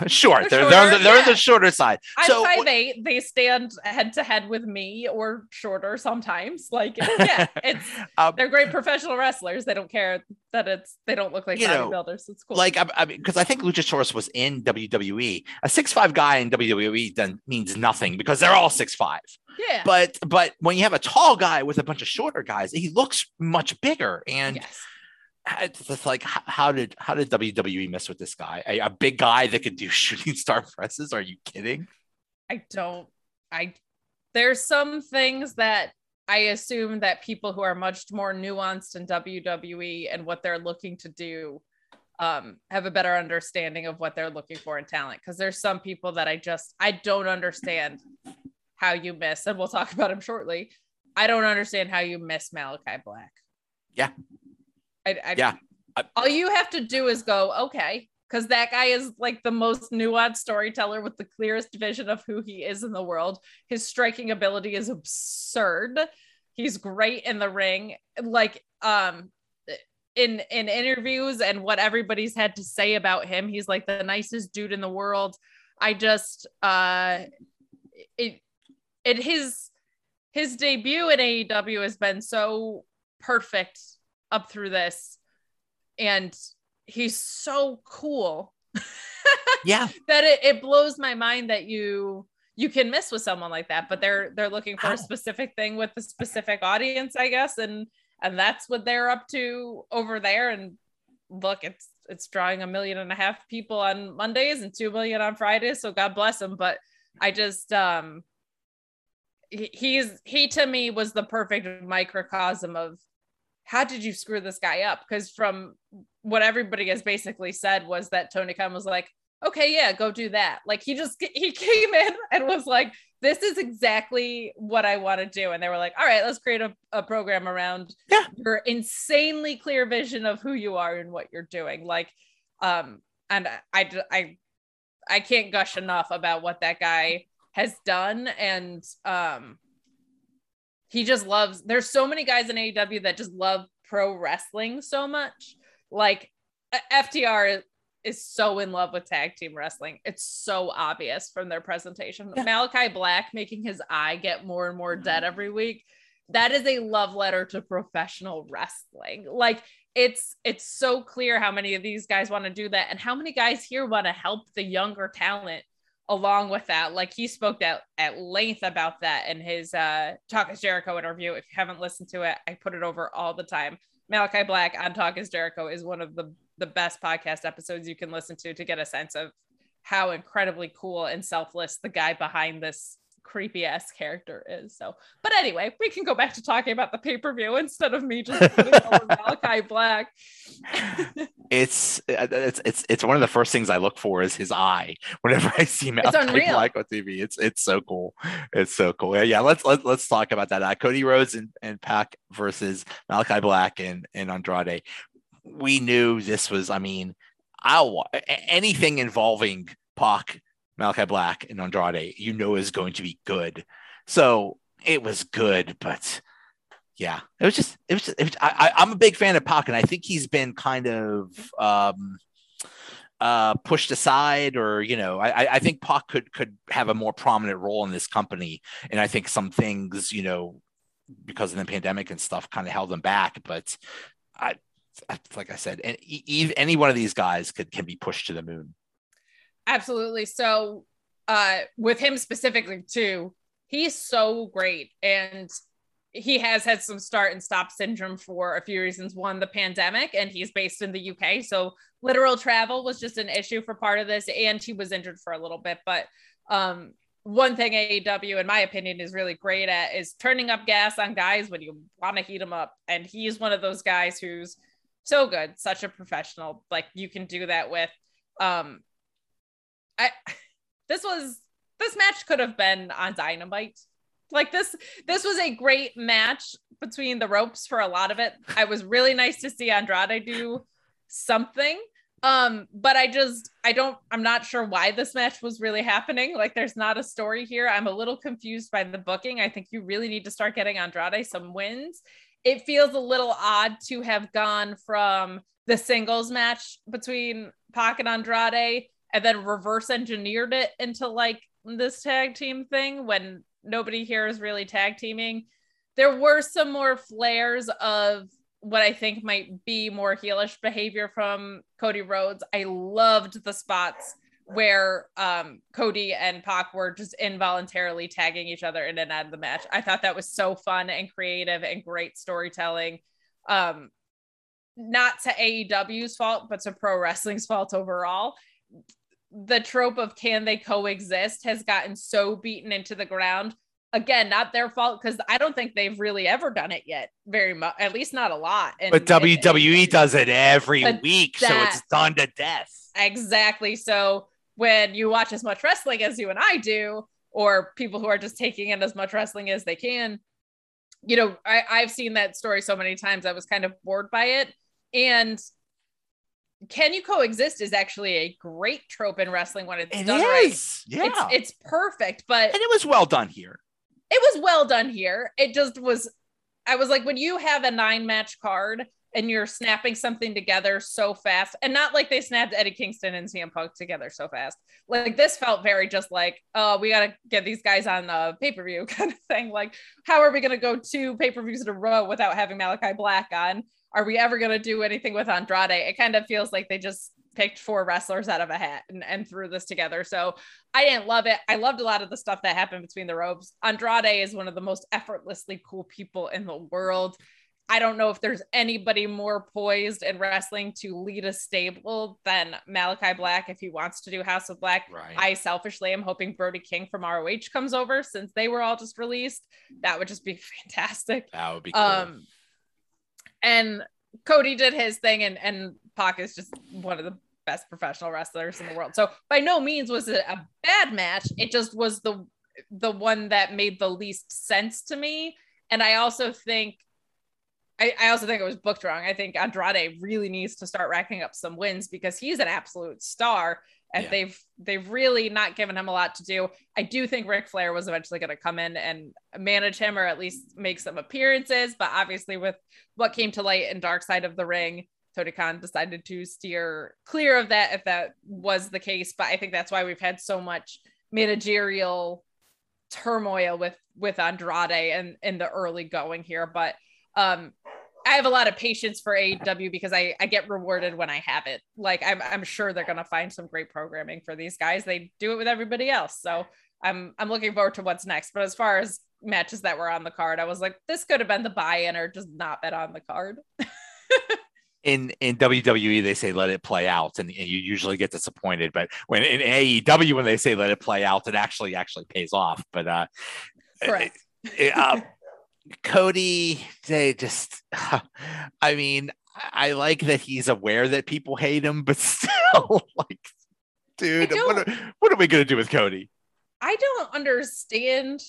short. They're on the shorter side. So, I'm 5'8". They stand head to head with me or shorter sometimes. Like, yeah, it's they're great professional wrestlers. They don't care that they don't look like bodybuilders. It's cool. Like, I mean, because I think Luchasaurus was in WWE. A 6'5" guy in WWE then means nothing because they're all 6'5". Yeah. But when you have a tall guy with a bunch of shorter guys, he looks much bigger. And yes. It's like, how did WWE mess with this guy? A big guy that could do shooting star presses? Are you kidding? There's some things that I assume that people who are much more nuanced in WWE and what they're looking to do have a better understanding of what they're looking for in talent. Cause there's some people that I don't understand how you miss, and we'll talk about him shortly. I don't understand how you miss Malakai Black. Yeah. All you have to do is go, okay, because that guy is like the most nuanced storyteller with the clearest vision of who he is in the world. His striking ability is absurd. He's great in the ring. Like, in interviews and what everybody's had to say about him, he's like the nicest dude in the world. I just his debut in AEW has been so perfect up through this, and he's so cool. Yeah. That it blows my mind that you can miss with someone like that, but they're looking for a specific thing with a specific audience, I guess. And that's what they're up to over there. And look, it's drawing 1.5 million people on Mondays and 2 million on Fridays. So God bless him. But I just, he to me was the perfect microcosm of how did you screw this guy up? Because from what everybody has basically said was that Tony Khan was like, okay, yeah, go do that. Like he came in and was like, this is exactly what I want to do. And they were like, all right, let's create a program around your insanely clear vision of who you are and what you're doing. Like, and I can't gush enough about what that guy has done. And, he just loves, there's so many guys in AEW that just love pro wrestling so much. Like FTR is so in love with tag team wrestling. It's so obvious from their presentation. Yeah. Malakai Black making his eye get more and more dead every week. That is a love letter to professional wrestling. Like it's so clear how many of these guys want to do that and how many guys here want to help the younger talent along with that. Like he spoke at length about that in his Talk Is Jericho interview. If you haven't listened to it, I put it over all the time. Malakai Black on Talk Is Jericho is one of the best podcast episodes you can listen to get a sense of how incredibly cool and selfless the guy behind this creepy ass character is. So, but anyway, we can go back to talking about the pay-per-view instead of me just putting over Malakai Black. It's one of the first things I look for is his eye. Whenever I see Malakai Black on TV, it's so cool. It's so cool. Yeah. Let's talk about that. Cody Rhodes and Pac versus Malakai Black and Andrade. We knew this was, I mean, anything involving Pac, Malakai Black, and Andrade, you know, is going to be good. So it was good, but yeah, I'm a big fan of Pac, and I think he's been kind of pushed aside, or, you know, I think Pac could have a more prominent role in this company. And I think some things, you know, because of the pandemic and stuff kind of held him back, but like I said, and any one of these guys can be pushed to the moon. Absolutely. So with him specifically too, he's so great. And he has had some start and stop syndrome for a few reasons. One, the pandemic, and he's based in the UK. So literal travel was just an issue for part of this. And he was injured for a little bit, but one thing AEW, in my opinion, is really great at is turning up gas on guys when you want to heat them up. And he's one of those guys who's so good, such a professional, like you can do that with. This match could have been on Dynamite. Like this was a great match between the ropes for a lot of it. I was really nice to see Andrade do something. But I'm not sure why this match was really happening. Like there's not a story here. I'm a little confused by the booking. I think you really need to start getting Andrade some wins. It feels a little odd to have gone from the singles match between Pac and Andrade and then reverse engineered it into like this tag team thing when nobody here is really tag teaming. There were some more flares of what I think might be more heelish behavior from Cody Rhodes. I loved the spots where Cody and Pac were just involuntarily tagging each other in and out of the match. I thought that was so fun and creative and great storytelling. Not to AEW's fault, but to pro wrestling's fault overall. The trope of can they coexist has gotten so beaten into the ground. Again, not their fault, because I don't think they've really ever done it yet very much, at least not a lot. But WWE does it every week, so it's done to death. Exactly. So when you watch as much wrestling as you and I do, or people who are just taking in as much wrestling as they can, you know, I've seen that story so many times, I was kind of bored by it. And can you coexist is actually a great trope in wrestling when it's done right. Yeah. It's perfect, but... And it was well done here. It was well done here. It just was, I was like, when you have a 9-match card and you're snapping something together so fast, and not like they snapped Eddie Kingston and CM Punk together so fast. Like this felt very just like, oh, we got to get these guys on a pay-per-view kind of thing. Like, how are we going to go 2 pay-per-views in a row without having Malakai Black on? Are we ever going to do anything with Andrade? It kind of feels like they just picked 4 wrestlers out of a hat and threw this together. So I didn't love it. I loved a lot of the stuff that happened between the ropes. Andrade is one of the most effortlessly cool people in the world. I don't know if there's anybody more poised in wrestling to lead a stable than Malakai Black if he wants to do House of Black. Right. I selfishly am hoping Brody King from ROH comes over since they were all just released. That would just be fantastic. That would be cool. And Cody did his thing, and Pac is just one of the best professional wrestlers in the world. So by no means was it a bad match. It just was the one that made the least sense to me. And I also think it was booked wrong. I think Andrade really needs to start racking up some wins because he's an absolute star, and they've really not given him a lot to do. I do think Ric Flair was eventually going to come in and manage him, or at least make some appearances. But obviously with what came to light in Dark Side of the Ring, Tony Khan decided to steer clear of that if that was the case. But I think that's why we've had so much managerial turmoil with Andrade and in the early going here. But I have a lot of patience for AEW because I get rewarded when I have it. Like I'm sure they're going to find some great programming for these guys. They do it with everybody else. So I'm looking forward to what's next. But as far as matches that were on the card, I was like, this could have been the buy-in or just not been on the card. In WWE, they say let it play out, and you usually get disappointed. But when in AEW, when they say let it play out, it actually pays off. But correct. Cody, they just, I mean, I like that he's aware that people hate him, but still, like, dude, what are we going to do with Cody? I don't understand.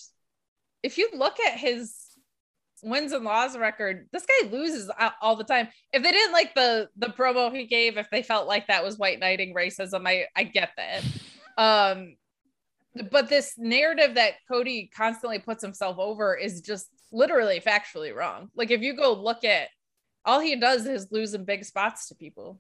If you look at his wins and loss record, this guy loses all the time. If they didn't like the promo he gave, if they felt like that was white knighting racism, I get that. But this narrative that Cody constantly puts himself over is just literally factually wrong. Like if you go look at, all he does is lose in big spots to people.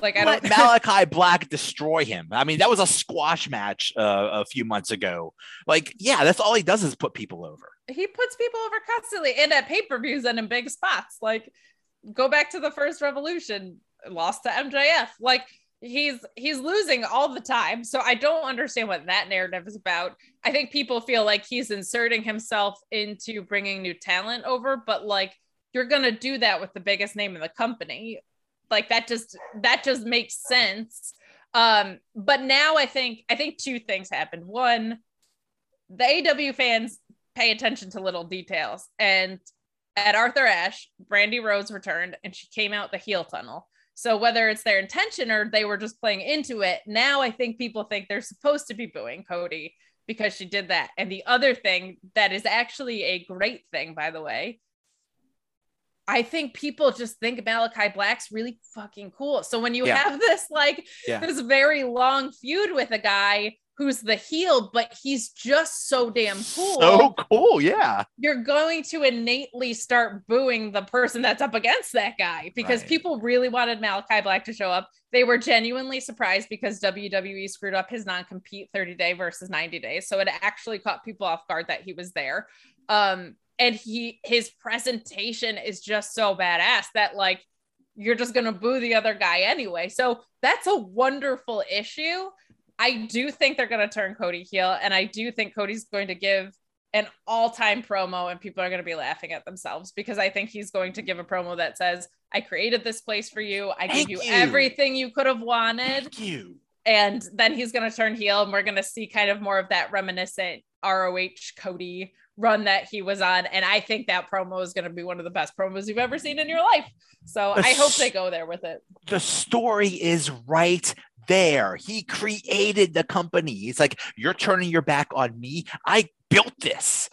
Like I don't let Malakai Black destroy him. I mean, that was a squash match a few months ago. Like, yeah, that's all he does is put people over. He puts people over constantly and at pay-per-views and in big spots. Like go back to the first Revolution, lost to MJF. Like he's losing all the time. So I don't understand what that narrative is about. I think people feel like he's inserting himself into bringing new talent over, but like you're going to do that with the biggest name in the company. Like that just makes sense. But now I think two things happened. One, the AEW fans pay attention to little details. And at Arthur Ashe, Brandy Rhodes returned and she came out the heel tunnel. So whether it's their intention or they were just playing into it, now I think people think they're supposed to be booing Cody because she did that. And the other thing that is actually a great thing, by the way, I think people just think Malakai Black's really fucking cool. So when you have this, like this very long feud with a guy who's the heel, but he's just so damn cool. So cool. Yeah. You're going to innately start booing the person that's up against that guy because people really wanted Malakai Black to show up. They were genuinely surprised because WWE screwed up his non-compete 30-day versus 90 days. So it actually caught people off guard that he was there. And his presentation is just so badass that like, you're just going to boo the other guy anyway. So that's a wonderful issue. I do think they're going to turn Cody heel. And I do think Cody's going to give an all-time promo and people are going to be laughing at themselves because I think he's going to give a promo that says, I created this place for you. I gave you everything you could have wanted. Thank you. And then he's going to turn heel and we're going to see kind of more of that reminiscent ROH Cody run that he was on. And I think that promo is going to be one of the best promos you've ever seen in your life. So I hope they go there with it. The story is right there. He created the company. He's like, you're turning your back on me. I built this.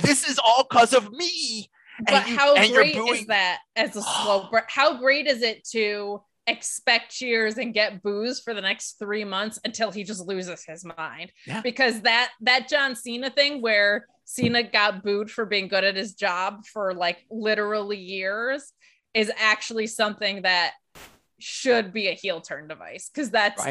This is all because of me. But how great is that as a slow burn? How great is it to expect cheers and get boos for the next 3 months until he just loses his mind? Yeah. Because that John Cena thing where Cena got booed for being good at his job for like literally years is actually something that should be a heel turn device. Cause that's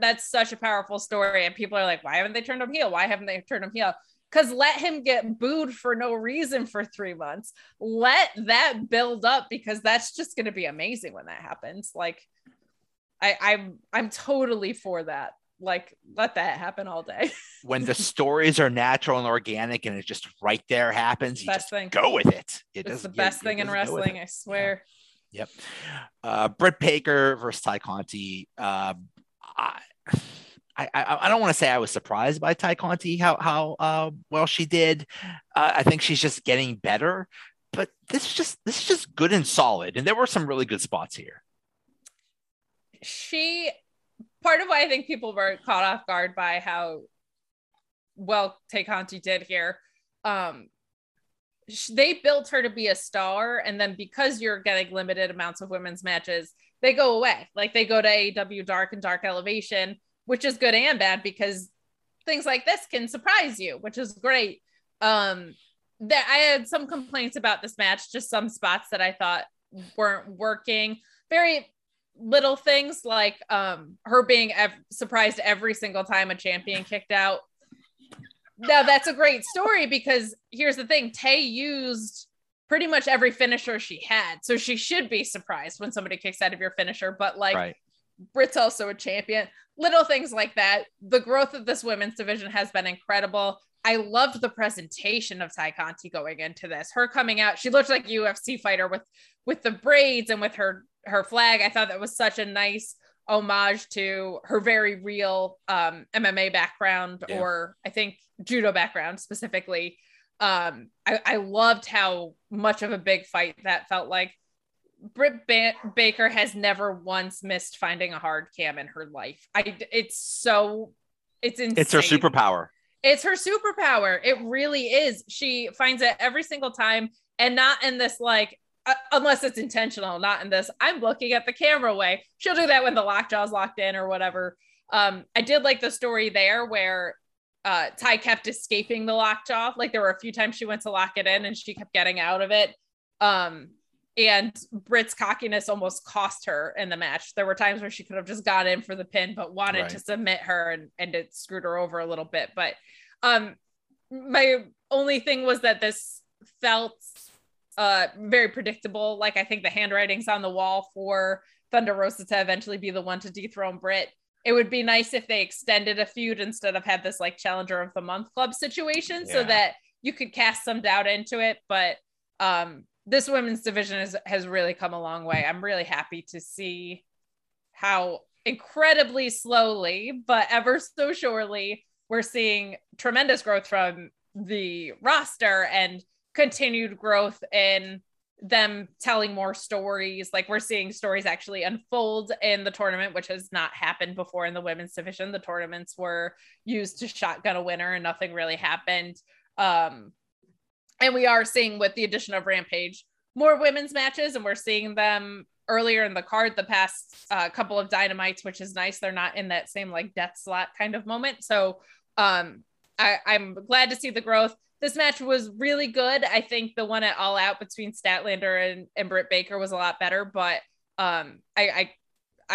that's such a powerful story. And people are like, why haven't they turned him heel? Why haven't they turned him heel? Cause let him get booed for no reason for 3 months. Let that build up because that's just going to be amazing when that happens. Like I'm totally for that. like let that happen all day. When the stories are natural and organic and it's just right there happens, you just go with it. It's the best thing in wrestling, I swear. Yeah. Yep. Britt Baker versus Tay Conti. I don't want to say I was surprised by Tay Conti, how well she did. I think she's just getting better, but this is just good and solid. And there were some really good spots here. Part of why I think people were caught off guard by how well Tay Conti did here. They built her to be a star. And then because you're getting limited amounts of women's matches, they go away. Like they go to AEW Dark and Dark Elevation, which is good and bad because things like this can surprise you, which is great. I had some complaints about this match, just some spots that I thought weren't working. Very little things like her being surprised every single time a champion kicked out. Now that's a great story because here's the thing. Tay used pretty much every finisher she had. So she should be surprised when somebody kicks out of your finisher, but like, right. Britt's also a champion. Little things like that. The growth of this women's division has been incredible. I loved the presentation of Tay Conti going into this. Her coming out, she looked like a UFC fighter with the braids and with her flag. I thought that was such a nice homage to her very real MMA background, yeah. Or I think judo background specifically. I loved how much of a big fight that felt like. Britt Baker has never once missed finding a hard cam in her life. It's insane. It's her superpower. It's her superpower. It really is. She finds it every single time, and not in this like, unless it's intentional, not in this I'm looking at the camera way. She'll do that when the lockjaw's locked in or whatever. I did like the story there where Ty kept escaping the lockjaw. Like there were a few times she went to lock it in and she kept getting out of it. And Britt's cockiness almost cost her in the match. There were times where she could have just got in for the pin, but wanted to submit her and it screwed her over a little bit. But my only thing was that this felt very predictable. Like I think the handwriting's on the wall for Thunder Rosa to eventually be the one to dethrone Britt. It would be nice if they extended a feud instead of had this like Challenger of the Month Club situation, so that you could cast some doubt into it. But this women's division has really come a long way. I'm really happy to see how incredibly slowly, but ever so surely, we're seeing tremendous growth from the roster and continued growth in them telling more stories. Like we're seeing stories actually unfold in the tournament, which has not happened before in the women's division. The tournaments were used to shotgun a winner and nothing really happened. And we are seeing, with the addition of Rampage, more women's matches, and we're seeing them earlier in the card the past couple of Dynamites, which is nice. They're not in that same like death slot kind of moment. So I'm glad to see the growth. This match was really good. I think the one at All Out between Statlander and Britt Baker was a lot better, but I'm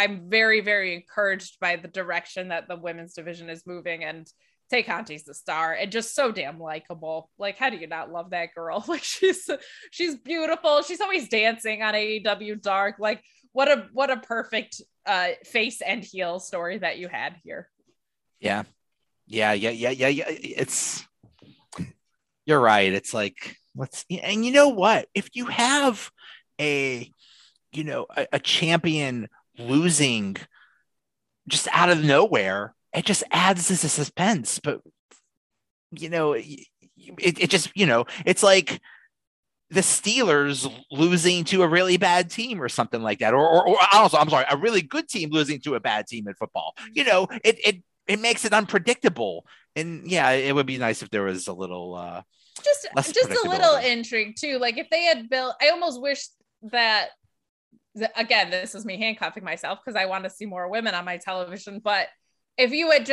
very, very encouraged by the direction that the women's division is moving, and Tay Conti's the star and just so damn likable. Like, how do you not love that girl? Like she's beautiful. She's always dancing on AEW Dark. Like what a perfect face and heel story that you had here. Yeah. You're right. It's like, and you know what, if you have a champion losing just out of nowhere, it just adds to the suspense. But, it's like the Steelers losing to a really bad team or something like that. Or also, I'm sorry, a really good team losing to a bad team in football. It makes it unpredictable. And yeah, it would be nice if there was a little, just a little intrigue too. Like if they had built, I almost wish that, again, this is me handcuffing myself because I want to see more women on my television, but if you had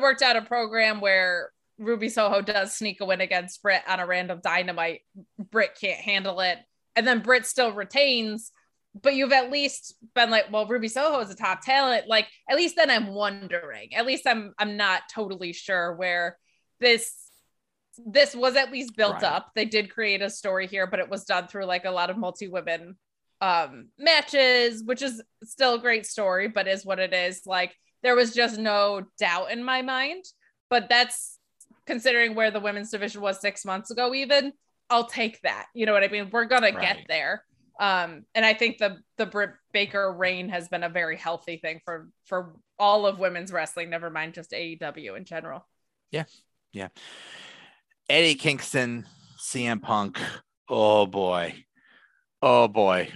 worked out a program where Ruby Soho does sneak a win against Britt on a random Dynamite, Britt can't handle it, and then Britt still retains, but you've at least been like, well, Ruby Soho is a top talent. Like, at least then I'm wondering, at least I'm not totally sure, where this was at least built up. They did create a story here, but it was done through like a lot of multi-women matches, which is still a great story, but is what it is. Like, there was just no doubt in my mind, but that's considering where the women's division was 6 months ago, even, I'll take that. You know what I mean? We're going to get there. And I think the Britt Baker reign has been a very healthy thing for all of women's wrestling, never mind just AEW in general. Yeah. Yeah. Eddie Kingston, CM Punk. Oh boy. Oh boy.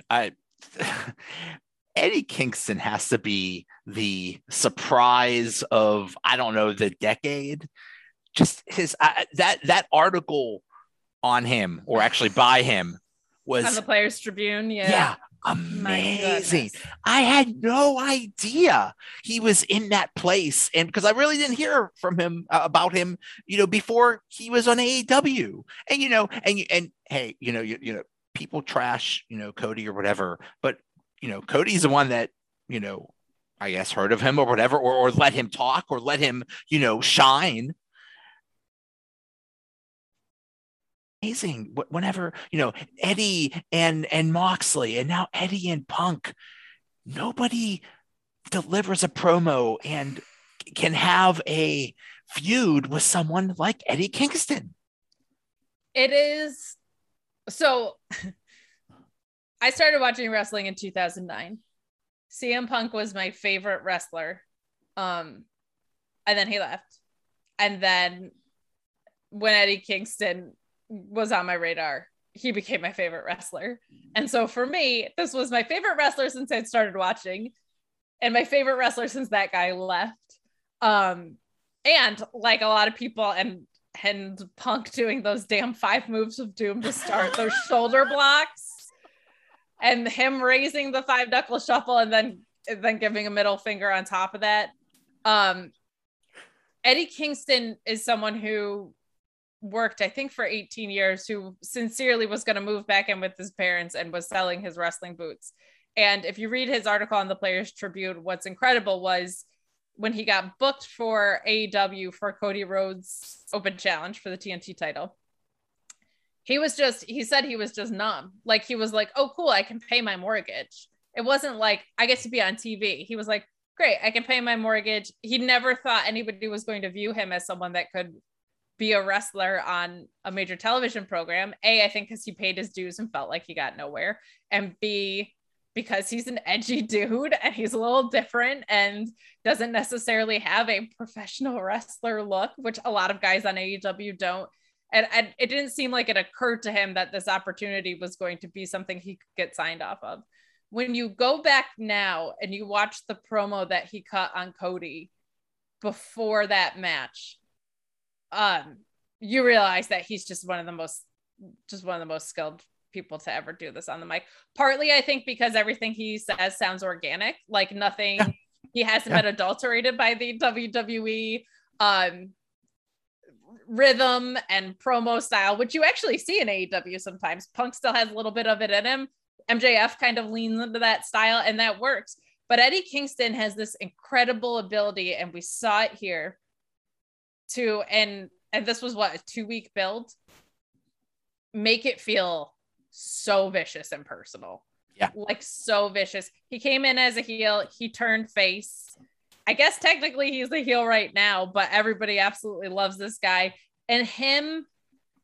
Eddie Kingston has to be the surprise of, I don't know, the decade. Just his, that article on him, or actually by him, was on the Players Tribune. Yeah. Amazing. I had no idea he was in that place. And because I really didn't hear from him about him, you know, before he was on AEW, and, you know, and hey, you know, people trash, you know, Cody or whatever, but, you know, Cody's the one that, you know, I guess heard of him or whatever, or let him talk or let him, you know, shine. Amazing. Whenever, you know, Eddie and Moxley, and now Eddie and Punk, nobody delivers a promo and can have a feud with someone like Eddie Kingston. It is. So I started watching wrestling in 2009. CM Punk was my favorite wrestler. And then he left. And then when Eddie Kingston was on my radar, he became my favorite wrestler. And so for me, this was my favorite wrestler since I'd started watching, and my favorite wrestler since that guy left. And like a lot of people, and Punk doing those damn five moves of doom to start, those shoulder blocks, and him raising the five knuckle shuffle and then giving a middle finger on top of that. Eddie Kingston is someone who worked, I think, for 18 years, who sincerely was going to move back in with his parents and was selling his wrestling boots. And if you read his article on the Players Tribune, what's incredible was when he got booked for AEW for Cody Rhodes' open challenge for the TNT title, he said he was just numb. Like, he was like, oh, cool, I can pay my mortgage. It wasn't like, I get to be on TV. He was like, great, I can pay my mortgage. He never thought anybody was going to view him as someone that could be a wrestler on a major television program. A, I think because he paid his dues and felt like he got nowhere. And B, because he's an edgy dude and he's a little different and doesn't necessarily have a professional wrestler look, which a lot of guys on AEW don't. And it didn't seem like it occurred to him that this opportunity was going to be something he could get signed off of. When you go back now and you watch the promo that he cut on Cody before that match, you realize that he's just one of the most skilled people to ever do this on the mic. Partly, I think, because everything he says sounds organic, like nothing. Yeah. He hasn't been adulterated by the WWE rhythm and promo style, which you actually see in AEW sometimes. Punk still has a little bit of it in him. MJF kind of leans into that style, and that works. But Eddie Kingston has this incredible ability, and we saw it here, and this was what, a 2-week build, make it feel so vicious and personal. Yeah, like so vicious. He came in as a heel, he turned face. I guess technically he's the heel right now, but everybody absolutely loves this guy. And him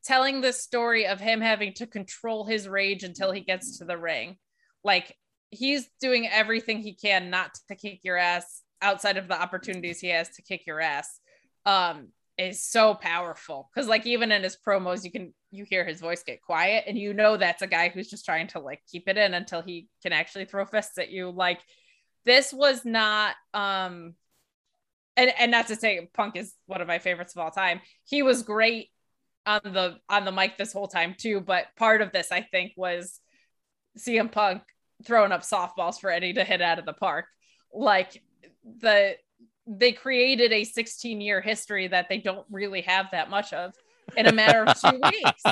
telling the story of him having to control his rage until he gets to the ring, like he's doing everything he can not to kick your ass outside of the opportunities he has to kick your ass. Is so powerful, because like even in his promos you hear his voice get quiet, and you know that's a guy who's just trying to like keep it in until he can actually throw fists at you. Like, this was not and not to say Punk is one of my favorites of all time, he was great on the mic this whole time too, but part of this I think was CM Punk throwing up softballs for Eddie to hit out of the park. Like, they created a 16-year history that they don't really have that much of in a matter of 2 weeks.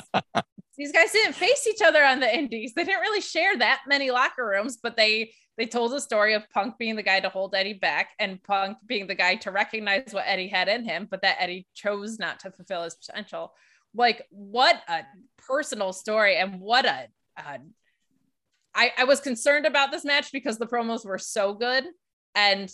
These guys didn't face each other on the indies. They didn't really share that many locker rooms, but they told the story of Punk being the guy to hold Eddie back and Punk being the guy to recognize what Eddie had in him, but that Eddie chose not to fulfill his potential. Like, what a personal story, and what a I was concerned about this match because the promos were so good, and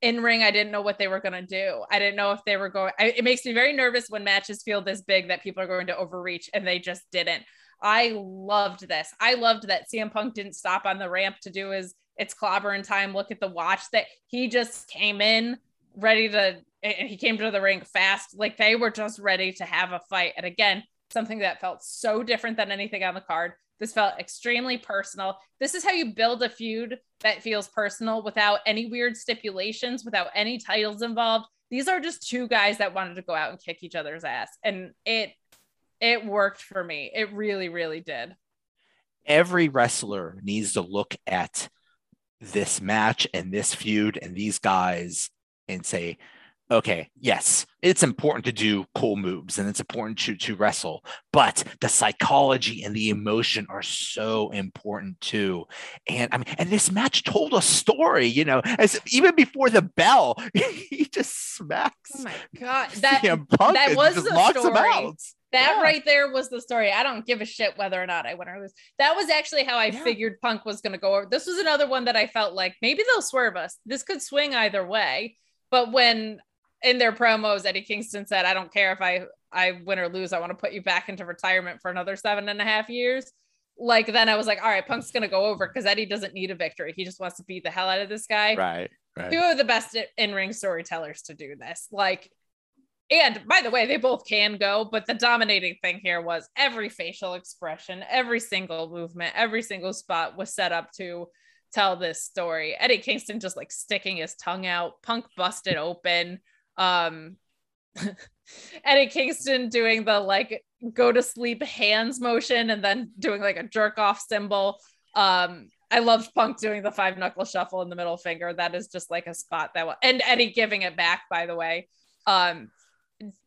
in ring, I didn't know what they were going to do. I didn't know if they were going, it makes me very nervous when matches feel this big that people are going to overreach, and they just didn't. I loved this. I loved that CM Punk didn't stop on the ramp to do his it's clobbering time. Look at the watch, that he just came in ready to, and he came to the ring fast. Like they were just ready to have a fight. And again, something that felt so different than anything on the card. This felt extremely personal. This is how you build a feud that feels personal without any weird stipulations, without any titles involved. These are just two guys that wanted to go out and kick each other's ass. And it worked for me. It really, really did. Every wrestler needs to look at this match and this feud and these guys and say, okay, yes, it's important to do cool moves and it's important to wrestle, but the psychology and the emotion are so important too. And I mean, and this match told a story, you know, as even before the bell, he just smacks. Oh my God. That was the story. Right there was the story. I don't give a shit whether or not I win or lose. That was actually how I figured Punk was going to go over. This was another one that I felt like maybe they'll swerve us. This could swing either way. But when in their promos, Eddie Kingston said, I don't care if I win or lose, I want to put you back into retirement for another 7.5 years. Like, then I was like, all right, Punk's going to go over because Eddie doesn't need a victory. He just wants to beat the hell out of this guy. Right. Two of the best in-ring storytellers to do this. Like, and by the way, they both can go, but the dominating thing here was every facial expression, every single movement, every single spot was set up to tell this story. Eddie Kingston just like sticking his tongue out, Punk busted open, Eddie Kingston doing the like go to sleep hands motion and then doing like a jerk off symbol. I loved Punk doing the 5-knuckle shuffle in the middle finger. That is just like a spot that will, and Eddie giving it back, by the way.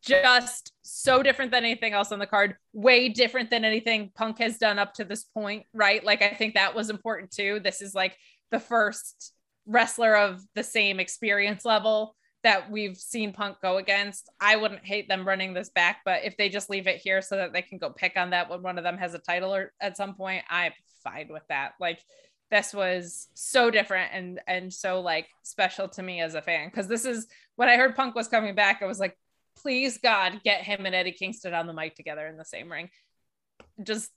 Just so different than anything else on the card, way different than anything Punk has done up to this point, right? Like, I think that was important too. This is like the first wrestler of the same experience level that we've seen Punk go against. I wouldn't hate them running this back, but if they just leave it here so that they can go pick on that when one of them has a title or at some point, I'm fine with that. Like, this was so different and so like special to me as a fan, because this is when I heard Punk was coming back, I was like, please God, get him and Eddie Kingston on the mic together in the same ring. Just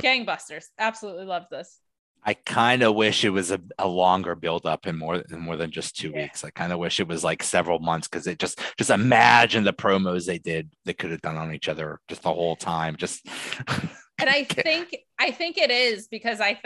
gangbusters. Absolutely loved this. I kind of wish it was a longer build-up and more than just 2 weeks. I kind of wish it was like several months, because it just imagine the promos they could have done on each other just the whole time. Just and I think it is, because I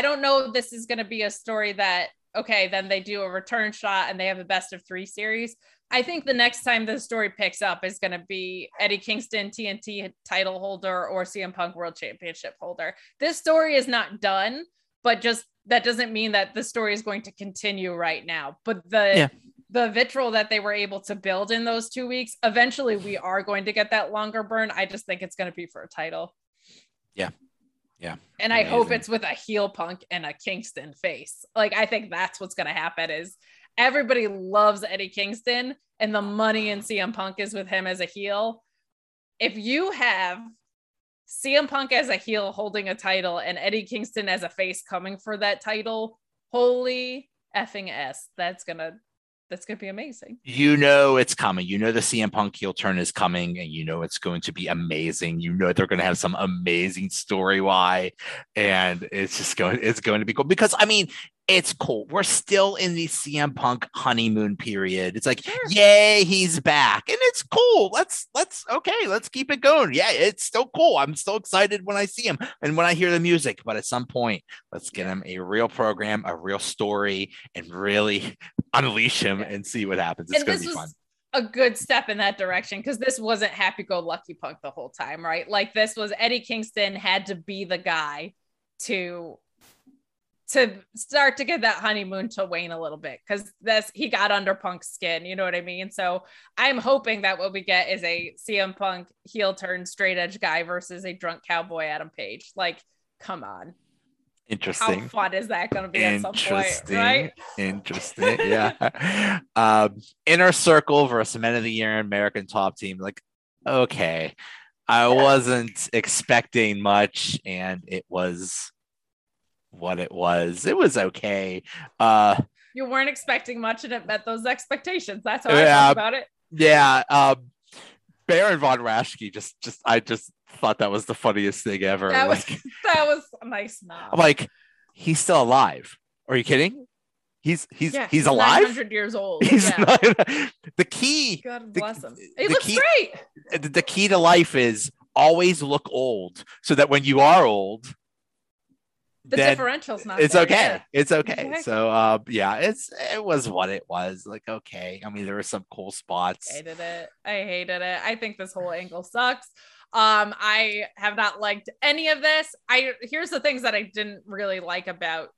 don't know if this is going to be a story that, okay, then they do a return shot and they have a best of 3 series. I think the next time the story picks up is going to be Eddie Kingston, TNT title holder, or CM Punk World Championship holder. This story is not done, but just that doesn't mean that the story is going to continue right now. But the vitriol that they were able to build in those 2 weeks, eventually we are going to get that longer burn. I just think it's going to be for a title. Yeah. And amazing. I hope it's with a heel Punk and a Kingston face. Like, I think that's what's going to happen is everybody loves Eddie Kingston and the money in CM Punk is with him as a heel. If you have CM Punk as a heel holding a title and Eddie Kingston as a face coming for that title, holy effing S, that's going to be amazing. You know it's coming. You know the CM Punk heel turn is coming, and you know it's going to be amazing. You know they're going to have some amazing story why, and it's going to be cool, because I mean, it's cool. We're still in the CM Punk honeymoon period. It's like, Yay, he's back. And it's cool. Let's keep it going. Yeah, it's still cool. I'm still excited when I see him and when I hear the music. But at some point, let's get him a real program, a real story, and really unleash him and see what happens. It's going to be fun. A good step in that direction, because this wasn't happy-go-lucky Punk the whole time, right? Like, this was Eddie Kingston had to be the guy to start to get that honeymoon to wane a little bit, because he got under Punk's skin, you know what I mean? So I'm hoping that what we get is a CM Punk heel turn straight edge guy versus a drunk cowboy Adam Page. Like, come on. Interesting. How fun is that going to be at some point, right? Interesting, yeah. Inner Circle versus Men of the Year and American Top Team. Like, okay. I wasn't expecting much, and it was what it was. It was okay. You weren't expecting much, and it met those expectations. That's how I thought about it. Yeah. Baron Von Raschke, I thought that was the funniest thing ever. That was a nice knob. I'm like, he's still alive. Are you kidding? He's alive. 900 years old. He's not, the key. God bless him. He looks great. The key to life is always look old, so that when you are old, the differential's not. It's okay. Okay. So it was what it was. Like, okay. I mean, there were some cool spots. I hated it. I think this whole angle sucks. I have not liked any of this. Here's the things that I didn't really like about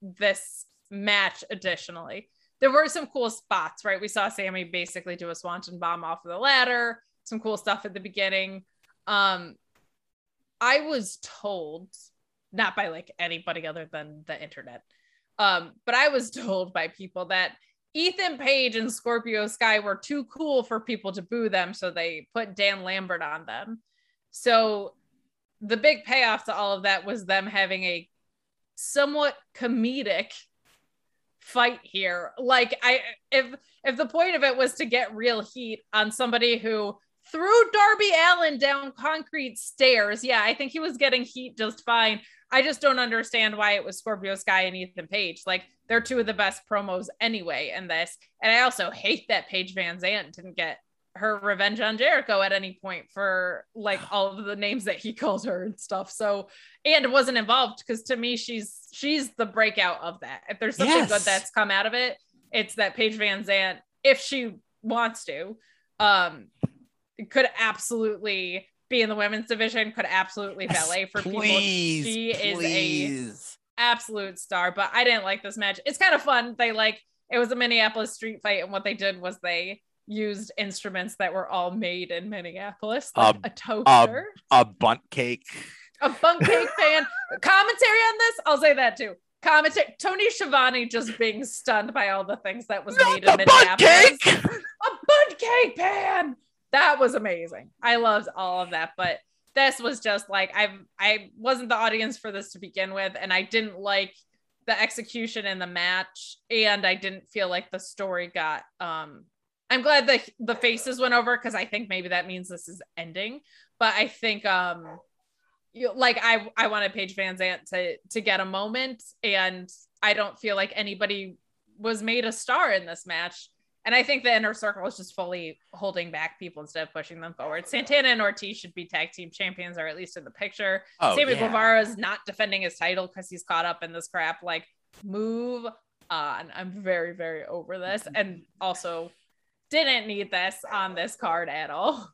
this match. Additionally, there were some cool spots, right? We saw Sammy basically do a swanton bomb off of the ladder, some cool stuff at the beginning. I was told, not by like anybody other than the internet, but I was told by people that Ethan Page and Scorpio Sky were too cool for people to boo them, so they put Dan Lambert on them. So the big payoff to all of that was them having a somewhat comedic fight here. Like, if the point of it was to get real heat on somebody who threw Darby Allin down concrete stairs, yeah, I think he was getting heat just fine. I just don't understand why it was Scorpio Sky and Ethan Page. Like, they're two of the best promos anyway in this. And I also hate that Paige Van Zandt didn't get her revenge on Jericho at any point for like all of the names that he called her and stuff. So, and wasn't involved, because to me, she's the breakout of that. If there's something good that's come out of it, it's that Paige Van Zandt, if she wants to, could absolutely be in the women's division, could absolutely valet for people. She is a absolute star, but I didn't like this match. It's kind of fun. It was a Minneapolis street fight, and what they did was they used instruments that were all made in Minneapolis, like a toaster, a bunt cake fan. Commentary on this, I'll say that too. Commentary, Tony Schiavone just being stunned by all the things that was made in Minneapolis. A bunt cake pan. That was amazing. I loved all of that, but this was just like, I wasn't the audience for this to begin with, and I didn't like the execution in the match, and I didn't feel like the story got, I'm glad that the faces went over, because I think maybe that means this is ending, but I think I wanted Paige Van Zandt to get a moment, and I don't feel like anybody was made a star in this match. And I think the inner circle is just fully holding back people instead of pushing them forward. Santana and Ortiz should be tag team champions, or at least in the picture. Sammy Guevara is not defending his title because he's caught up in this crap. Like, move on. I'm very, very over this. And also didn't need this on this card at all.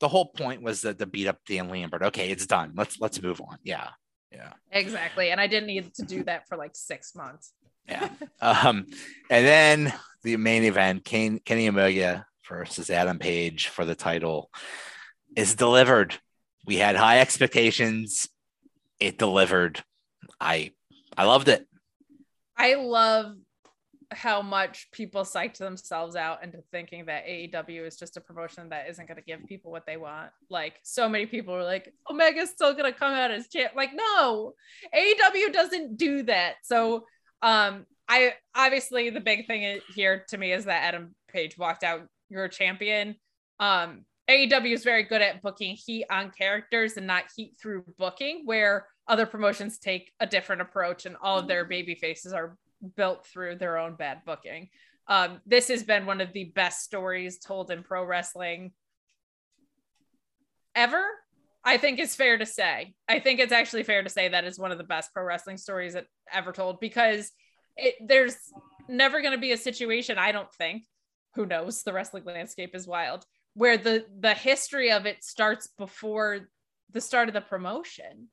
The whole point was that the beat up Dan Lambert. Okay, it's done. Let's move on. Yeah. Yeah. Exactly. And I didn't need to do that for like 6 months. Yeah. And then the main event, Kenny Omega versus Adam Page for the title, is delivered. We had high expectations. It delivered. I loved it. I love how much people psyched themselves out into thinking that AEW is just a promotion that isn't going to give people what they want. Like, so many people were like, Omega's still going to come out as champ. Like, no, AEW doesn't do that. So, I obviously, the big thing here to me is that Adam Page walked out your champion. AEW is very good at booking heat on characters and not heat through booking, where other promotions take a different approach and all of their baby faces are built through their own bad booking. This has been one of the best stories told in pro wrestling ever. I think it's fair to say. I think it's actually fair to say that it's one of the best pro wrestling stories that ever told, because there's never going to be a situation, I don't think, who knows, the wrestling landscape is wild, where the history of it starts before the start of the promotion.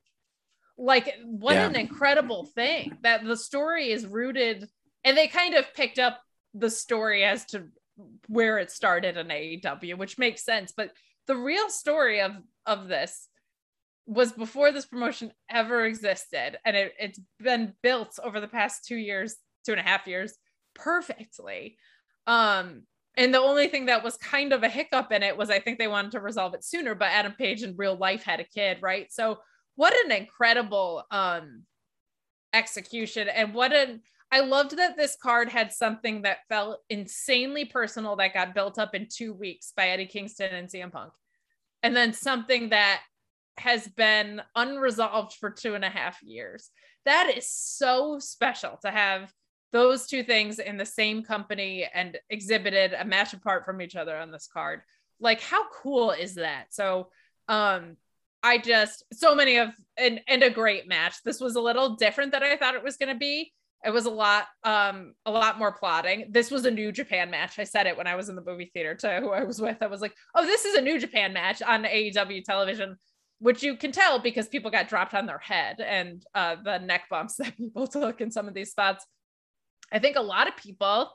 Like, what an incredible thing that the story is rooted, and they kind of picked up the story as to where it started in AEW, which makes sense, but the real story of this was before this promotion ever existed. And it's been built over the past 2 years, 2.5 years perfectly. And the only thing that was kind of a hiccup in it was I think they wanted to resolve it sooner, but Adam Page in real life had a kid, right? So what an incredible execution. And I loved that this card had something that felt insanely personal that got built up in 2 weeks by Eddie Kingston and CM Punk. And then something that has been unresolved for 2.5 years. That is so special to have those two things in the same company and exhibited a match apart from each other on this card. Like, how cool is that? So a great match. This was a little different than I thought it was going to be. It was a lot more plotting. This was a New Japan match. I said it when I was in the movie theater to who I was with. I was like, oh, this is a New Japan match on AEW television, which you can tell because people got dropped on their head and the neck bumps that people took in some of these spots. I think a lot of people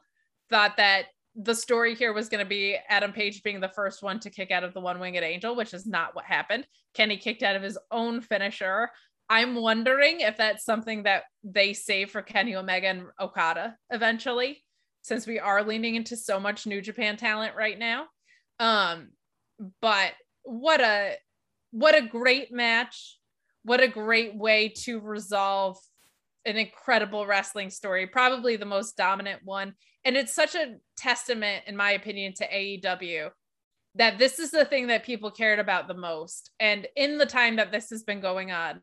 thought that the story here was going to be Adam Page being the first one to kick out of the one-winged angel, which is not what happened. Kenny kicked out of his own finisher. I'm wondering if that's something that they save for Kenny Omega and Okada eventually, since we are leaning into so much New Japan talent right now. But what a great match. What a great way to resolve an incredible wrestling story, probably the most dominant one. And it's such a testament, in my opinion, to AEW that this is the thing that people cared about the most. And in the time that this has been going on,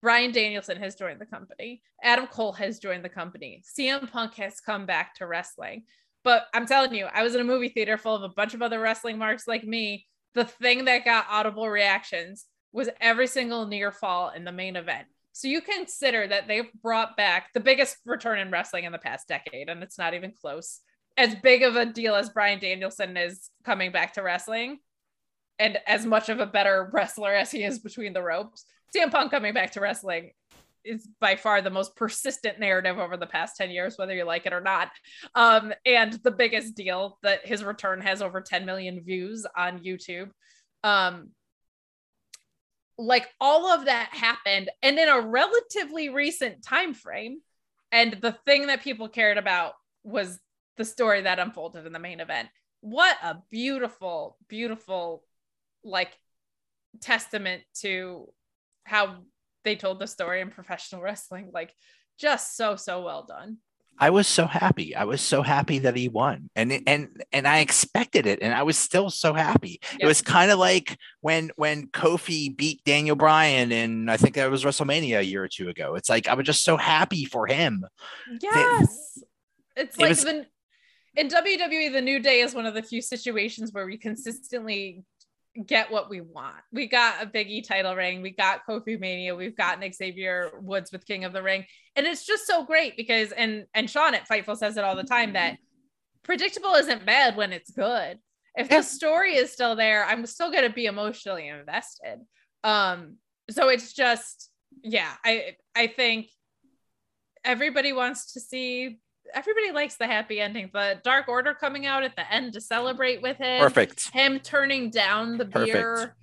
Brian Danielson has joined the company. Adam Cole has joined the company. CM Punk has come back to wrestling. But I'm telling you, I was in a movie theater full of a bunch of other wrestling marks like me. The thing that got audible reactions was every single near fall in the main event. So you consider that they've brought back the biggest return in wrestling in the past decade, and it's not even close. As big of a deal as Bryan Danielson is coming back to wrestling, and as much of a better wrestler as he is between the ropes, CM Punk coming back to wrestling is by far the most persistent narrative over the past 10 years, whether you like it or not. And the biggest deal that his return has over 10 million views on YouTube. Like all of that happened and in a relatively recent time frame. And the thing that people cared about was the story that unfolded in the main event. What a beautiful, beautiful, like testament to how they told the story in professional wrestling. Like just so well done. I was so happy. I was so happy that he won, and I expected it, and I was still so happy. Yep. It was kind of like when Kofi beat Daniel Bryan, and I think that was WrestleMania a year or two ago. It's like I was just so happy for him. Yes, in WWE, the New Day is one of the few situations where we consistently get what we want. We got a Big E title ring. We got Kofi Mania. We've gotten Xavier Woods with King of the Ring. And it's just so great because, and Sean at Fightful says it all the time, that predictable isn't bad when it's good. If the story is still there, I'm still going to be emotionally invested. So it's just, yeah, I think everybody wants to see, everybody likes the happy ending. The Dark Order coming out at the end to celebrate with him. Perfect. Him turning down the beer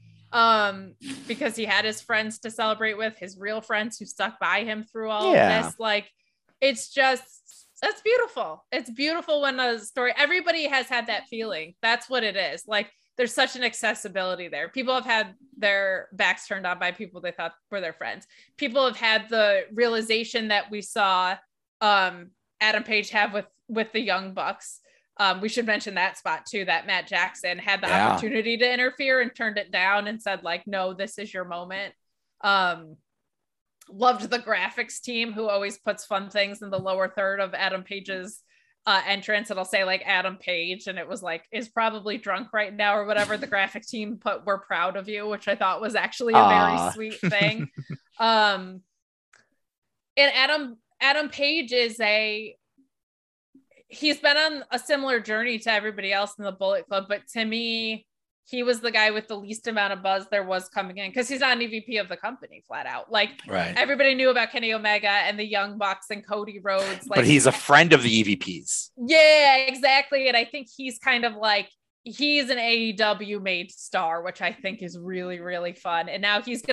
because he had his friends to celebrate with, his real friends who stuck by him through all of this. Like, it's just, that's beautiful. It's beautiful when a story, everybody has had that feeling. That's what it is. Like, there's such an accessibility there. People have had their backs turned on by people they thought were their friends. People have had the realization that we saw, Adam Page have with the Young Bucks. We should mention that spot too, that Matt Jackson had the opportunity to interfere and turned it down and said like, no, this is your moment. Loved the graphics team who always puts fun things in the lower third of Adam Page's entrance. It'll say like Adam Page. And it was like, is probably drunk right now or whatever. The graphic team put, we're proud of you, which I thought was actually a very sweet thing. And Adam Page he's been on a similar journey to everybody else in the Bullet Club, but to me, he was the guy with the least amount of buzz there was coming in because he's not an EVP of the company flat out. Like everybody knew about Kenny Omega and the Young Bucks and Cody Rhodes. Like, but he's a friend of the EVPs. Yeah, exactly. And I think he's kind of like, he's an AEW made star, which I think is really, really fun. And now he's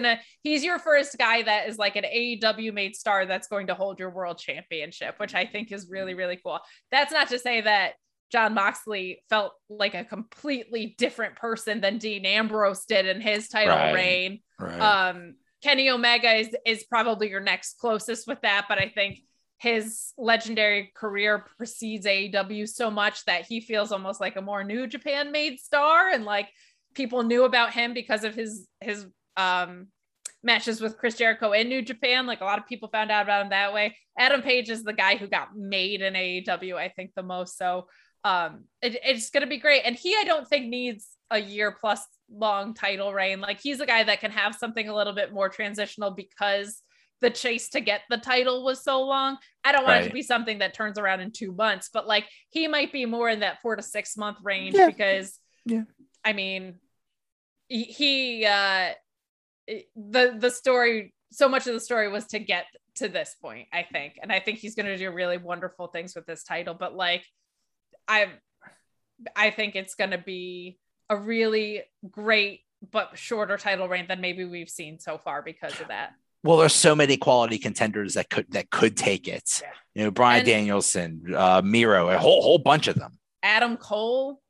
your first guy that is like an AEW made star that's going to hold your world championship, which I think is really, really cool. That's not to say that John Moxley felt like a completely different person than Dean Ambrose did in his title reign. Right. Kenny Omega is probably your next closest with that, but I think his legendary career precedes AEW so much that he feels almost like a more New Japan made star, and like people knew about him because of his matches with Chris Jericho in New Japan. Like a lot of people found out about him that way. Adam Page is the guy who got made in AEW, I think, the most. So it's going to be great. And he, I don't think, needs a year plus long title reign. Like he's a guy that can have something a little bit more transitional because the chase to get the title was so long. I don't want it to be something that turns around in 2 months, but like he might be more in that 4 to 6 month range because I mean, he, the story, so much of the story was to get to this point, I think. And I think he's going to do really wonderful things with this title, but like, I think it's going to be a really great, but shorter title reign than maybe we've seen so far because of that. Well, there's so many quality contenders that could take it. Yeah. You know, Brian Danielson, Miro, a whole bunch of them. Adam Cole.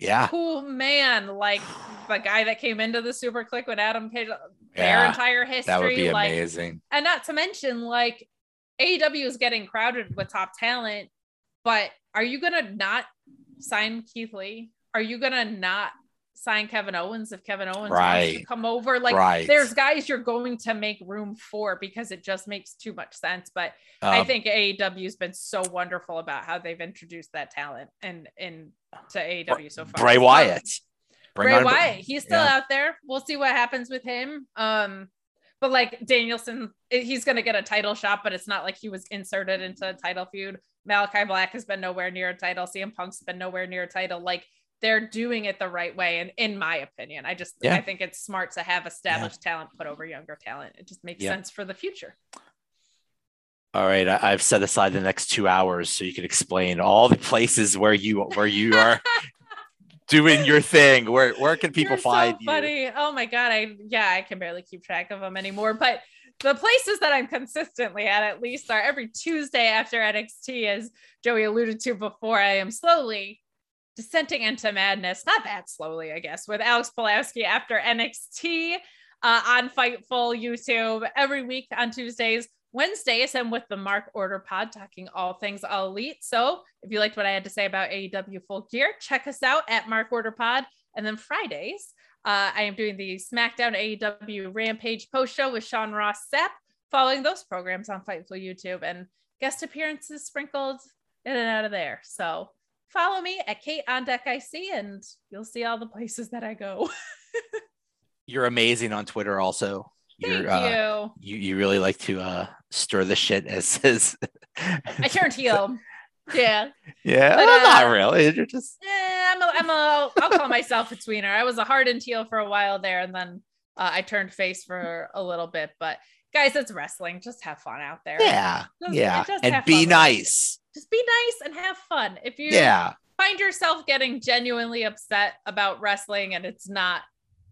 Yeah. Cool, man. Like the guy that came into the Super Click with Adam Page, their entire history. That would be amazing. And not to mention, like, AEW is getting crowded with top talent, but are you going to not sign Keith Lee? Are you going to not sign Kevin Owens if Kevin Owens wants to come over? Like there's guys you're going to make room for because it just makes too much sense. But I think AEW has been so wonderful about how they've introduced that talent and to AEW so far. Bray Wyatt. Bray Wyatt. He's still out there. We'll see what happens with him. But like Danielson, he's going to get a title shot, but it's not like he was inserted into a title feud. Malakai Black has been nowhere near a title. CM Punk's been nowhere near a title. Like, they're doing it the right way. And in my opinion, I think it's smart to have established talent put over younger talent. It just makes sense for the future. All right. I've set aside the next 2 hours so you can explain all the places where you are doing your thing. Where can people find you? Funny. Oh my God. I can barely keep track of them anymore, but the places that I'm consistently at least are every Tuesday after NXT, as Joey alluded to before. I am slowly dissenting into madness, not that slowly, I guess, with Alex Pulaski after NXT on Fightful YouTube every week on Tuesdays. Wednesdays, I'm with the Mark Order Pod talking all things all elite. So if you liked what I had to say about AEW Full Gear, check us out at Mark Order Pod. And then Fridays, I am doing the SmackDown AEW Rampage post show with Sean Ross Sapp, following those programs on Fightful YouTube, and guest appearances sprinkled in and out of there. So follow me at KateOnDeckIC and you'll see all the places that I go. You're amazing on Twitter also. You really like to stir the shit as I turned heel. Yeah. Yeah. But, not really. You're just I'll call myself a tweener. I was a hardened heel for a while there, and then I turned face for a little bit. But guys, it's wrestling. Just have fun out there. Yeah. And be nice. Just be nice and have fun. If you find yourself getting genuinely upset about wrestling and it's not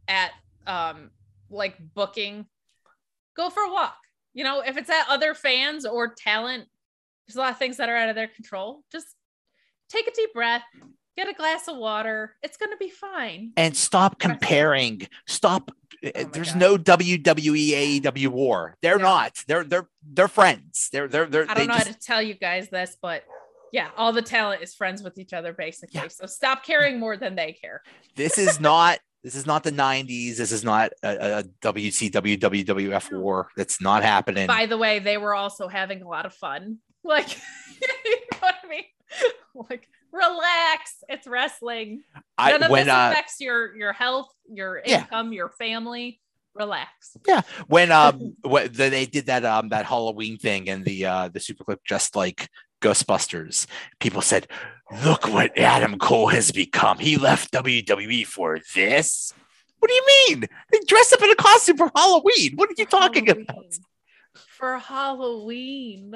at like booking, go for a walk. You know, if it's at other fans or talent, there's a lot of things that are out of their control. Just take a deep breath, get a glass of water. It's going to be fine. And stop comparing. Stop. Oh, there's no WWE AEW war. They're not. They're friends. They're. I don't know how to tell you guys this, but all the talent is friends with each other basically. Yeah. So stop caring more than they care. This is not. This is not the 90s. This is not a WCW WWF war. That's not happening. By the way, they were also having a lot of fun. Like, you know what I mean? Like, relax. It's wrestling. None of this affects your health, your income, your family. Relax. Yeah. When they did that Halloween thing and the Superclip just like Ghostbusters, people said, "Look what Adam Cole has become. He left WWE for this." What do you mean? They dressed up in a costume for Halloween. What are you talking about? For Halloween.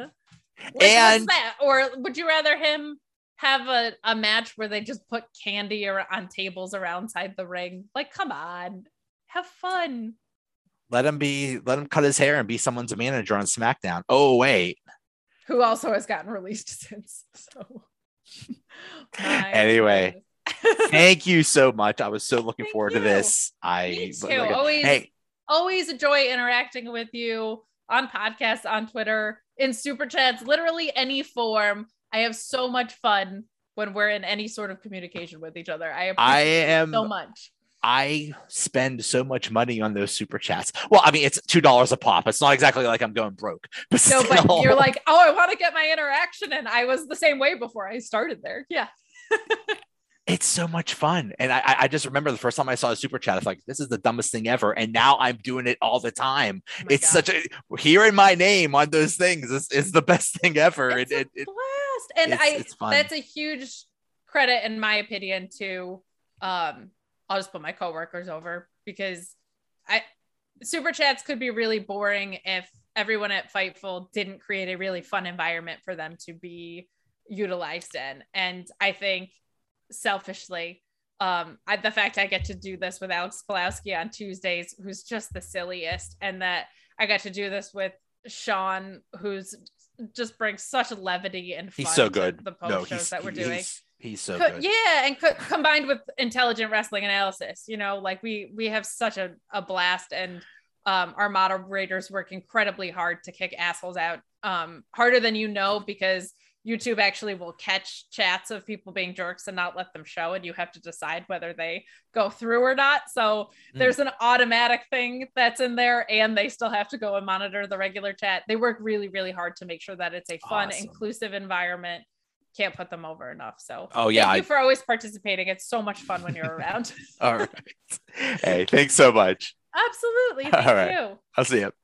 What's that? Or would you rather him have a match where they just put candy on tables around side the ring? Like, come on, have fun. Let him cut his hair and be someone's manager on SmackDown. Oh wait. Who also has gotten released since. So Anyway, thank you so much. I was so looking forward to this. Always a joy interacting with you on podcasts, on Twitter, in super chats, literally any form. I have so much fun when we're in any sort of communication with each other. I appreciate it so much. I spend so much money on those super chats. Well, I mean, it's $2 a pop. It's not exactly like I'm going broke. But you're like, oh, I want to get my interaction. And I was the same way before I started there. Yeah. It's so much fun. And I just remember the first time I saw a super chat, I was like, this is the dumbest thing ever. And now I'm doing it all the time. Oh, it's God. Such a hearing my name on those things is the best thing ever. It's a blast. And that's a huge credit, in my opinion, to, I'll just put my coworkers over, because super chats could be really boring if everyone at Fightful didn't create a really fun environment for them to be utilized in. And I think selfishly, the fact I get to do this with Alex Pulowski on Tuesdays, who's just the silliest, and that I got to do this with Sean, who's just brings such levity and fun to the post shows that we're doing. He's so good. Yeah, and combined with intelligent wrestling analysis, you know, like we have such a blast, and our moderators work incredibly hard to kick assholes out, harder than you know, because YouTube actually will catch chats of people being jerks and not let them show, and you have to decide whether they go through or not. So there's an automatic thing that's in there, and they still have to go and monitor the regular chat. They work really, really hard to make sure that it's a fun, inclusive environment. Can't put them over enough. So thank you for always participating. It's so much fun when you're around. All right. Hey, thanks so much. Absolutely. Thank you. I'll see you.